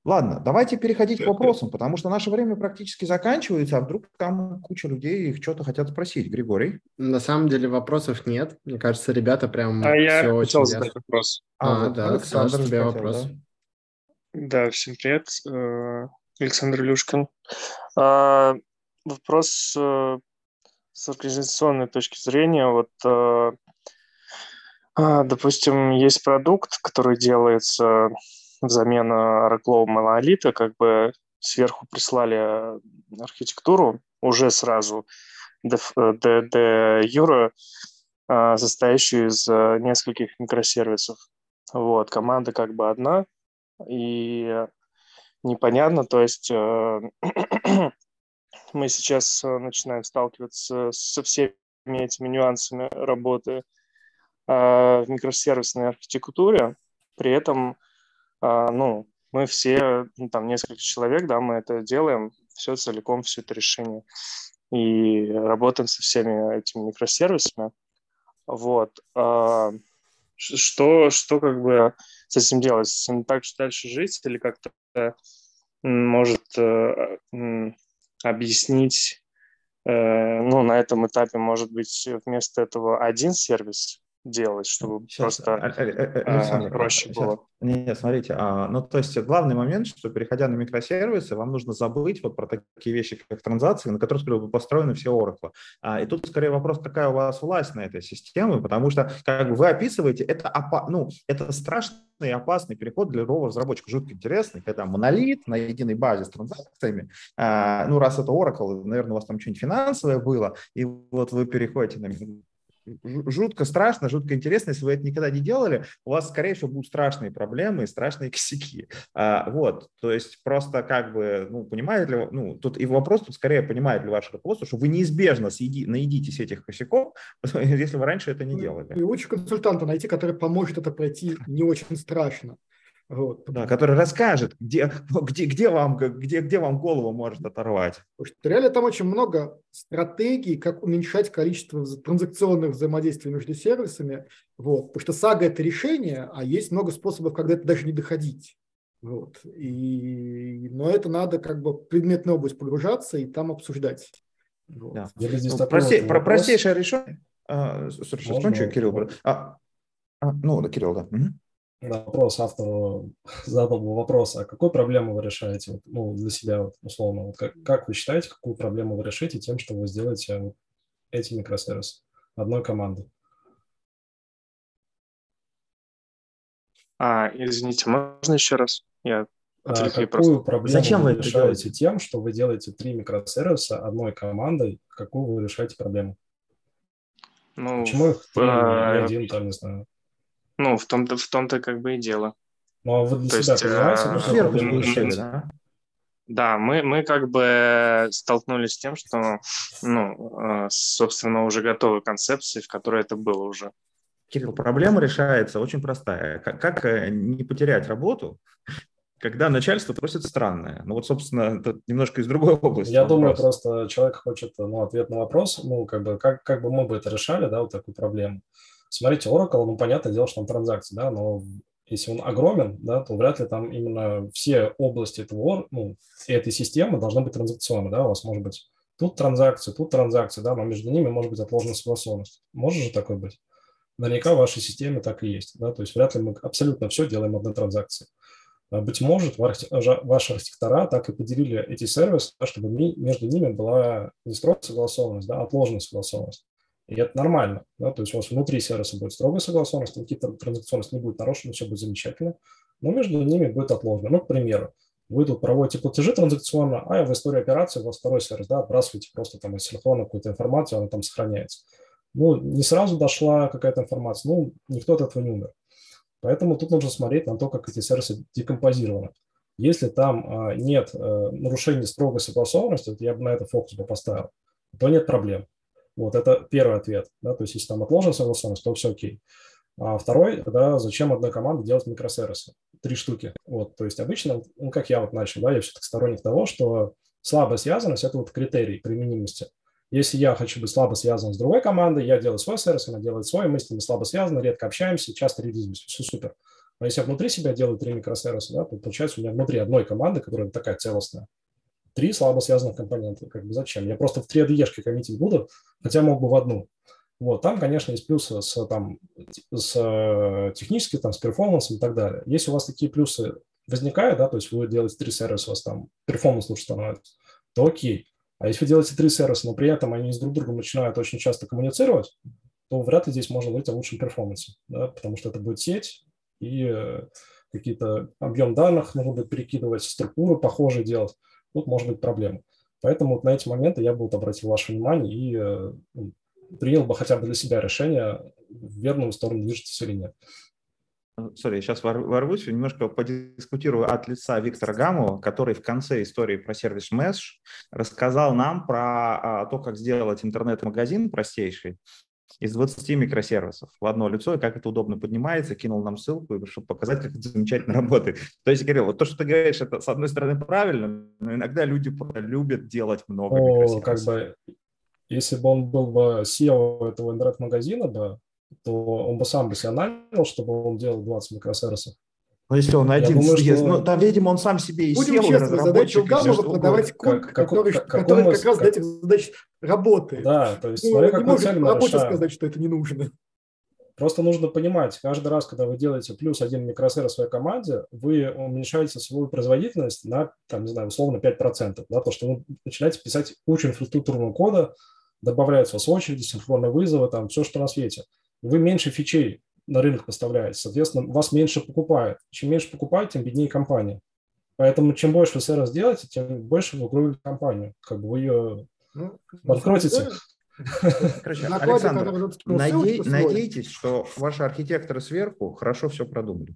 Ладно, давайте переходить к вопросам, потому что наше время практически заканчивается, а вдруг там куча людей их что-то хотят спросить. Григорий? На самом деле вопросов нет. Мне кажется, ребята прям все очень... Я хотел задать вопрос. Да, Александр, у тебя вопрос. Да, всем привет. Александр Илюшкин. Вопрос с организационной точки зрения. Вот, допустим, есть продукт, который делается... взамен Oracle монолита, как бы сверху прислали архитектуру уже сразу де-юре, состоящую из нескольких микросервисов. Вот, команда как бы одна, и непонятно, то есть мы сейчас начинаем сталкиваться со всеми этими нюансами работы в микросервисной архитектуре, при этом ну, мы все, там, несколько человек, да, мы это делаем, все целиком, все это решение. И работаем со всеми этими микросервисами. Вот. Что как бы с этим делать? С этим так же дальше жить или как-то может объяснить, ну, на этом этапе, может быть, вместо этого один сервис делать, чтобы сейчас, просто проще сейчас было. Нет, смотрите, ну то есть главный момент, что переходя на микросервисы, вам нужно забыть вот про такие вещи, как транзакции, на которых построены все Oracle. И тут скорее вопрос, какая у вас власть на этой системе, потому что как вы описываете, это страшно и опасный переход для любого разработчика, жутко интересный, когда монолит на единой базе с транзакциями, ну раз это Oracle, наверное, у вас там что-нибудь финансовое было, и вот вы переходите на жутко страшно, жутко интересно. Если вы это никогда не делали, у вас, скорее всего, будут страшные проблемы и страшные косяки. Вот, то есть просто как бы, ну, понимаете ли, ну, тут и вопрос, тут скорее понимает ли ваше руководство, что вы неизбежно наедитесь этих косяков, если вы раньше это не делали. И лучше консультанта найти, который поможет это пройти не очень страшно. Вот. Да, который расскажет, где вам голову может оторвать. Потому что реально там очень много стратегий, как уменьшать количество транзакционных взаимодействий между сервисами. Вот. Потому что Saga – это решение, а есть много способов, когда это даже не доходить. Вот. Но это надо как бы в предметную область погружаться и там обсуждать. Вот. Да. Простейшее решение. Скончу, Кирилл. Кирилл, да. На вопрос автора задал бы вопрос, а какую проблему вы решаете, ну, для себя, вот, условно, вот как вы считаете, какую проблему вы решите тем, что вы сделаете вот эти микросервисы одной команды? Извините, можно еще раз? Я какую проблему зачем вы решаете тем, что вы делаете 3 микросервиса одной командой, какую вы решаете проблему? Ну, почему их 3, а один, там, не знаю? Ну, в том-то как бы и дело. Ну, а вы для себя понимаете? Да, мы как бы столкнулись с тем, что, собственно, уже готовы концепции, в которой это было уже. Кирилл, проблема решается очень простая. Как не потерять работу, когда начальство просит странное? Ну вот, собственно, это немножко из другой области. Я думаю, просто человек хочет ответ на вопрос, как бы мы бы это решали, да, вот такую проблему. Смотрите, Oracle, понятное дело, что там транзакции, да, но если он огромен, да, то вряд ли там именно все области этого, этой системы должны быть транзакционны, да, у вас может быть тут транзакции, да, но между ними может быть отложена согласованность. Может же такое быть? Наверняка в вашей системе так и есть, да, то есть вряд ли мы абсолютно все делаем одной транзакции. Быть может, ваши архитектора так и поделили эти сервисы, чтобы между ними была не строгая согласованность, да, а отложенная согласованность. И это нормально, да, то есть у вас внутри сервиса будет строгая согласованность, какие-то транзакционности не будет нарушены, все будет замечательно, но между ними будет отложено. Ну, к примеру, вы тут проводите платежи транзакционно, а в истории операции у вас второй сервис, да, отбрасываете просто там из телефона какую-то информацию, она там сохраняется. Ну, не сразу дошла какая-то информация, никто от этого не умер. Поэтому тут нужно смотреть на то, как эти сервисы декомпозированы. Если там нет нарушений строгой согласованности, вот я бы на это фокус бы поставил, то нет проблем. Вот это первый ответ. Да, то есть если там отложена согласованность, то все окей. А второй, да, зачем одной команде делать микросервисы? 3 штуки. Вот, то есть обычно, как я начал, да, я все-таки сторонник того, что слабая связанность – это критерий применимости. Если я хочу быть слабо связан с другой командой, я делаю свой сервис, она делает свой, мы с ними слабо связаны, редко общаемся, часто релизимся, все супер. Но если я внутри себя делаю 3 микросервиса, да, то получается у меня внутри одной команды, которая такая целостная, 3 слабо связанных компонента. Как бы зачем? Я просто в 3 ADE-шки коммитить буду, хотя мог бы в одну. Вот, там, конечно, есть плюсы с техническим, с перформансом и так далее. Если у вас такие плюсы возникают, да, то есть вы делаете 3 сервиса, у вас там перформанс лучше становится, то окей. А если вы делаете 3 сервиса, но при этом они с друг другом начинают очень часто коммуницировать, то вряд ли здесь можно говорить о лучшем перформансе, да, потому что это будет сеть, и какие-то объем данных нужно будет перекидывать, структуры похожие делать. Тут может быть проблема. Поэтому вот на эти моменты я бы обратил ваше внимание и принял бы хотя бы для себя решение, в верную сторону движетесь или нет. Сори, я сейчас ворвусь, немножко подискутирую от лица Виктора Гамова, который в конце истории про сервис mesh рассказал нам про то, как сделать интернет-магазин простейший из 20 микросервисов в одно лицо, и как это удобно поднимается, кинул нам ссылку, чтобы показать, как это замечательно работает. То есть, Кирилл, вот то, что ты говоришь, это, с одной стороны, правильно, но иногда люди любят делать много микросервисов. Как бы, если бы он был бы CEO этого интернет-магазина, да, то он бы сам себя нанял, чтобы он делал 20 микросервисов. Ну, если он один съест, что... да, видимо, он сам себе и будем съел, честно, задача у Гамова продавать код, который как раз для этих задач работает. Да, то есть, смотри, как он цель работает, сказать, что это не нужно. Просто нужно понимать, каждый раз, когда вы делаете плюс 1 микросервис в своей команде, вы уменьшаете свою производительность на, там, не знаю, условно 5%, да, потому что вы начинаете писать кучу инфраструктурного кода, добавляются у вас очереди, синхронные вызовы, там, все, что на свете. Вы меньше фичей на рынок поставляете, соответственно, вас меньше покупают. Чем меньше покупают, тем беднее компания. Поэтому чем больше вы сервис делаете, тем больше вы угробите компанию. Как бы вы ее подкрутите. Короче, Александр, надейтесь, что ваши архитекторы сверху хорошо все продумали.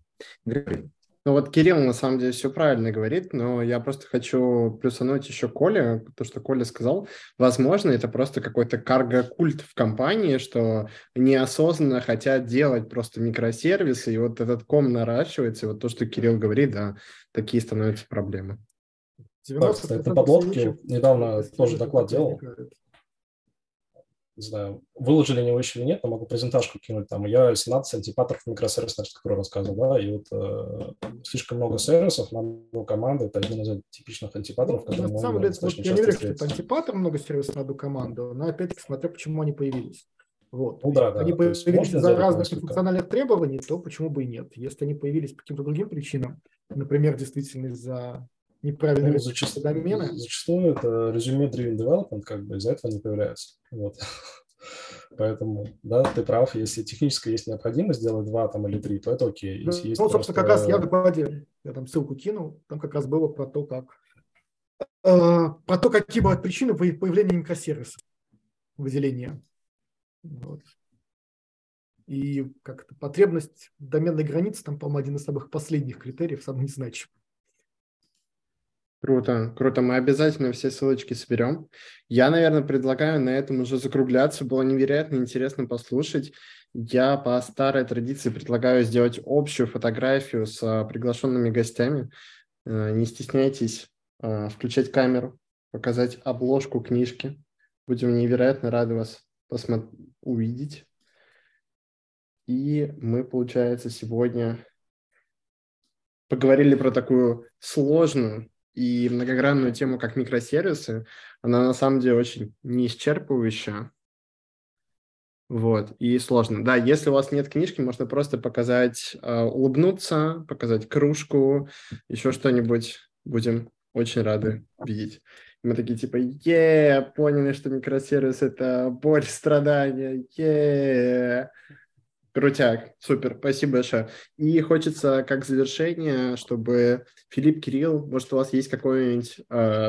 Ну вот Кирилл на самом деле все правильно говорит, но я просто хочу плюсануть еще Коле, то, что Коля сказал. Возможно, это просто какой-то карго-культ в компании, что неосознанно хотят делать просто микросервисы, и вот этот ком наращивается, и вот то, что Кирилл говорит, да, такие становятся проблемы. Это подлодки. Недавно тоже доклад делал. Не знаю, выложили они его еще или нет, но могу презентажку кинуть. Там я 17 антипатеров микросервисной архитектуры рассказывал, да, и вот слишком много сервисов на одну команду, это один из типичных антипатеров. Ну, на самом деле, я не верю, что это антипатер, много сервисов на одну команду, но опять-таки смотрю, почему они появились. Вот. Ну, да, они появились из-за разных функциональных требований, то почему бы и нет. Если они появились по каким-то другим причинам, например, действительно из-за неправильные домены. Зачастую это резюме-driven development, как бы из-за этого не появляется. Вот. Поэтому, да, ты прав, если технически есть необходимость сделать 2 или 3, то это окей. Ну, есть собственно, как раз я в докладе, я там ссылку кинул, там как раз было про то, какие бывают причины появления микросервисов, выделения. Вот. И как-то потребность доменной границы, там, по-моему, один из самых последних критериев, самый незначимый. Круто, круто. Мы обязательно все ссылочки соберем. Я, наверное, предлагаю на этом уже закругляться. Было невероятно интересно послушать. Я по старой традиции предлагаю сделать общую фотографию с приглашенными гостями. Не стесняйтесь включать камеру, показать обложку книжки. Будем невероятно рады вас увидеть. И мы, получается, сегодня поговорили про такую сложную и многогранную тему, как микросервисы. Она на самом деле очень неисчерпывающая. Вот, и сложно. Да, если у вас нет книжки, можно просто показать, улыбнуться, показать кружку, еще что-нибудь. Будем очень рады видеть. И мы такие типа, поняли, что микросервис – это боль, страдания, Крутяк, супер, спасибо большое. И хочется, как завершение, чтобы Филипп, Кирилл, может, у вас есть какое-нибудь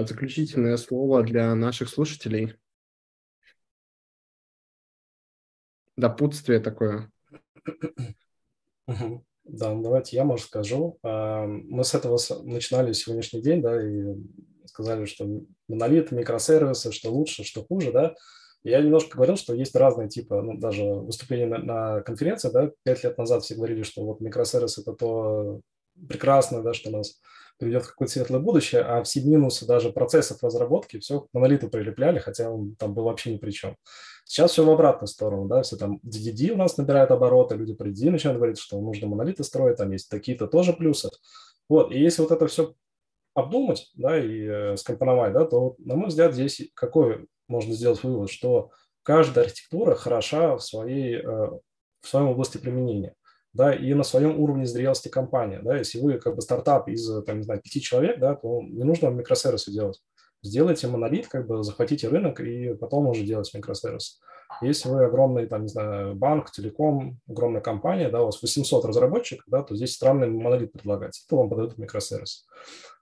заключительное слово для наших слушателей? Допутствие такое. Да, давайте я, может, скажу. Мы с этого начинали сегодняшний день, да, и сказали, что монолит, микросервисы, что лучше, что хуже, да. Я немножко говорил, что есть разные типы, ну, даже выступления на конференции, да, 5 лет назад все говорили, что вот микросервис – это то прекрасное, да, что нас приведет в какое-то светлое будущее, а все минусы даже процессов разработки все к монолиту прилепляли, хотя он там был вообще ни при чем. Сейчас все в обратную сторону, да, все там DDD у нас набирает обороты, люди при DDD начинают говорить, что нужно монолиты строить, там есть такие-то тоже плюсы. Вот, и если вот это все обдумать, да, и скомпоновать, да, то, на мой взгляд, здесь какой можно сделать вывод, что каждая архитектура хороша в своем области применения, да, и на своем уровне зрелости компании, да, если вы как бы стартап из, там, не знаю, 5 человек, да, то не нужно микросервисы делать. Сделайте монолит, как бы захватите рынок и потом уже делать микросервис. Если вы огромный, там, не знаю, банк, телеком, огромная компания, да, у вас 800 разработчиков, да, то здесь странный монолит предлагается, то вам подадут микросервис.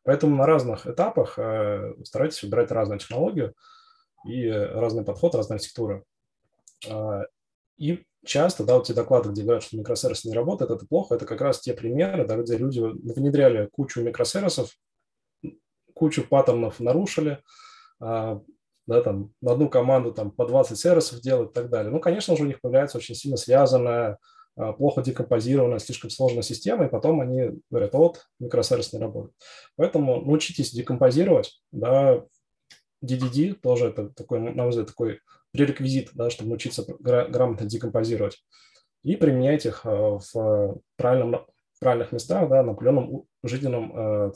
Поэтому на разных этапах старайтесь выбирать разную технологию, и разный подход, разные архитектуры. И часто, да, вот те доклады, где говорят, что микросервис не работает, это плохо, это как раз те примеры, да, где люди внедряли кучу микросервисов, кучу паттернов нарушили, да, там, на одну команду там, по 20 сервисов делать и так далее. Ну, конечно же, у них появляется очень сильно связанная, плохо декомпозированная, слишком сложная система, и потом они говорят, вот, микросервис не работает. Поэтому научитесь декомпозировать, да. DDD тоже это такой, на мой взгляд, такой пререквизит, да, чтобы научиться грамотно декомпозировать и применять их в правильных местах, да, на определенном жизненном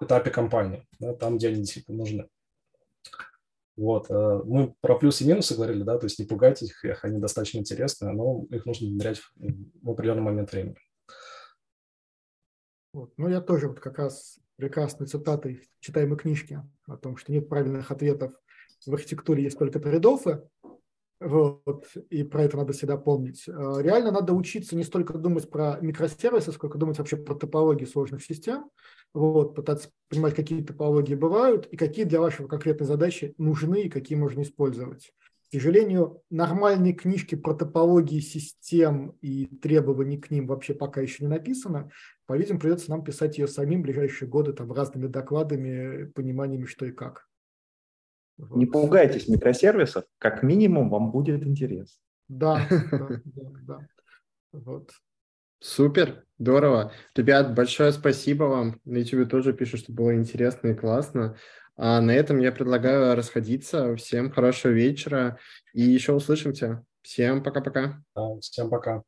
этапе компании, да, там, где они действительно нужны. Вот. Мы про плюсы и минусы говорили, да, то есть не пугайте их, они достаточно интересны, но их нужно внедрять в определенный момент времени. Вот. Ну, я тоже вот как раз прекрасной цитатой читаемой книжки о том, что нет правильных ответов, в архитектуре есть только трейд-оффы, вот, и про это надо всегда помнить. Реально надо учиться не столько думать про микросервисы, сколько думать вообще про топологии сложных систем, вот, пытаться понимать, какие топологии бывают и какие для вашего конкретной задачи нужны и какие можно использовать. К сожалению, нормальные книжки про топологии систем и требований к ним вообще пока еще не написано. По-видимому, придется нам писать ее самим в ближайшие годы там, разными докладами, пониманиями, что и как. Не пугайтесь микросервисов, как минимум вам будет интересно. Да, да. Супер, здорово. Ребят, большое спасибо вам. На YouTube тоже пишут, что было интересно и классно. А на этом я предлагаю расходиться. Всем хорошего вечера и еще услышимся. Всем пока-пока. Да, всем пока.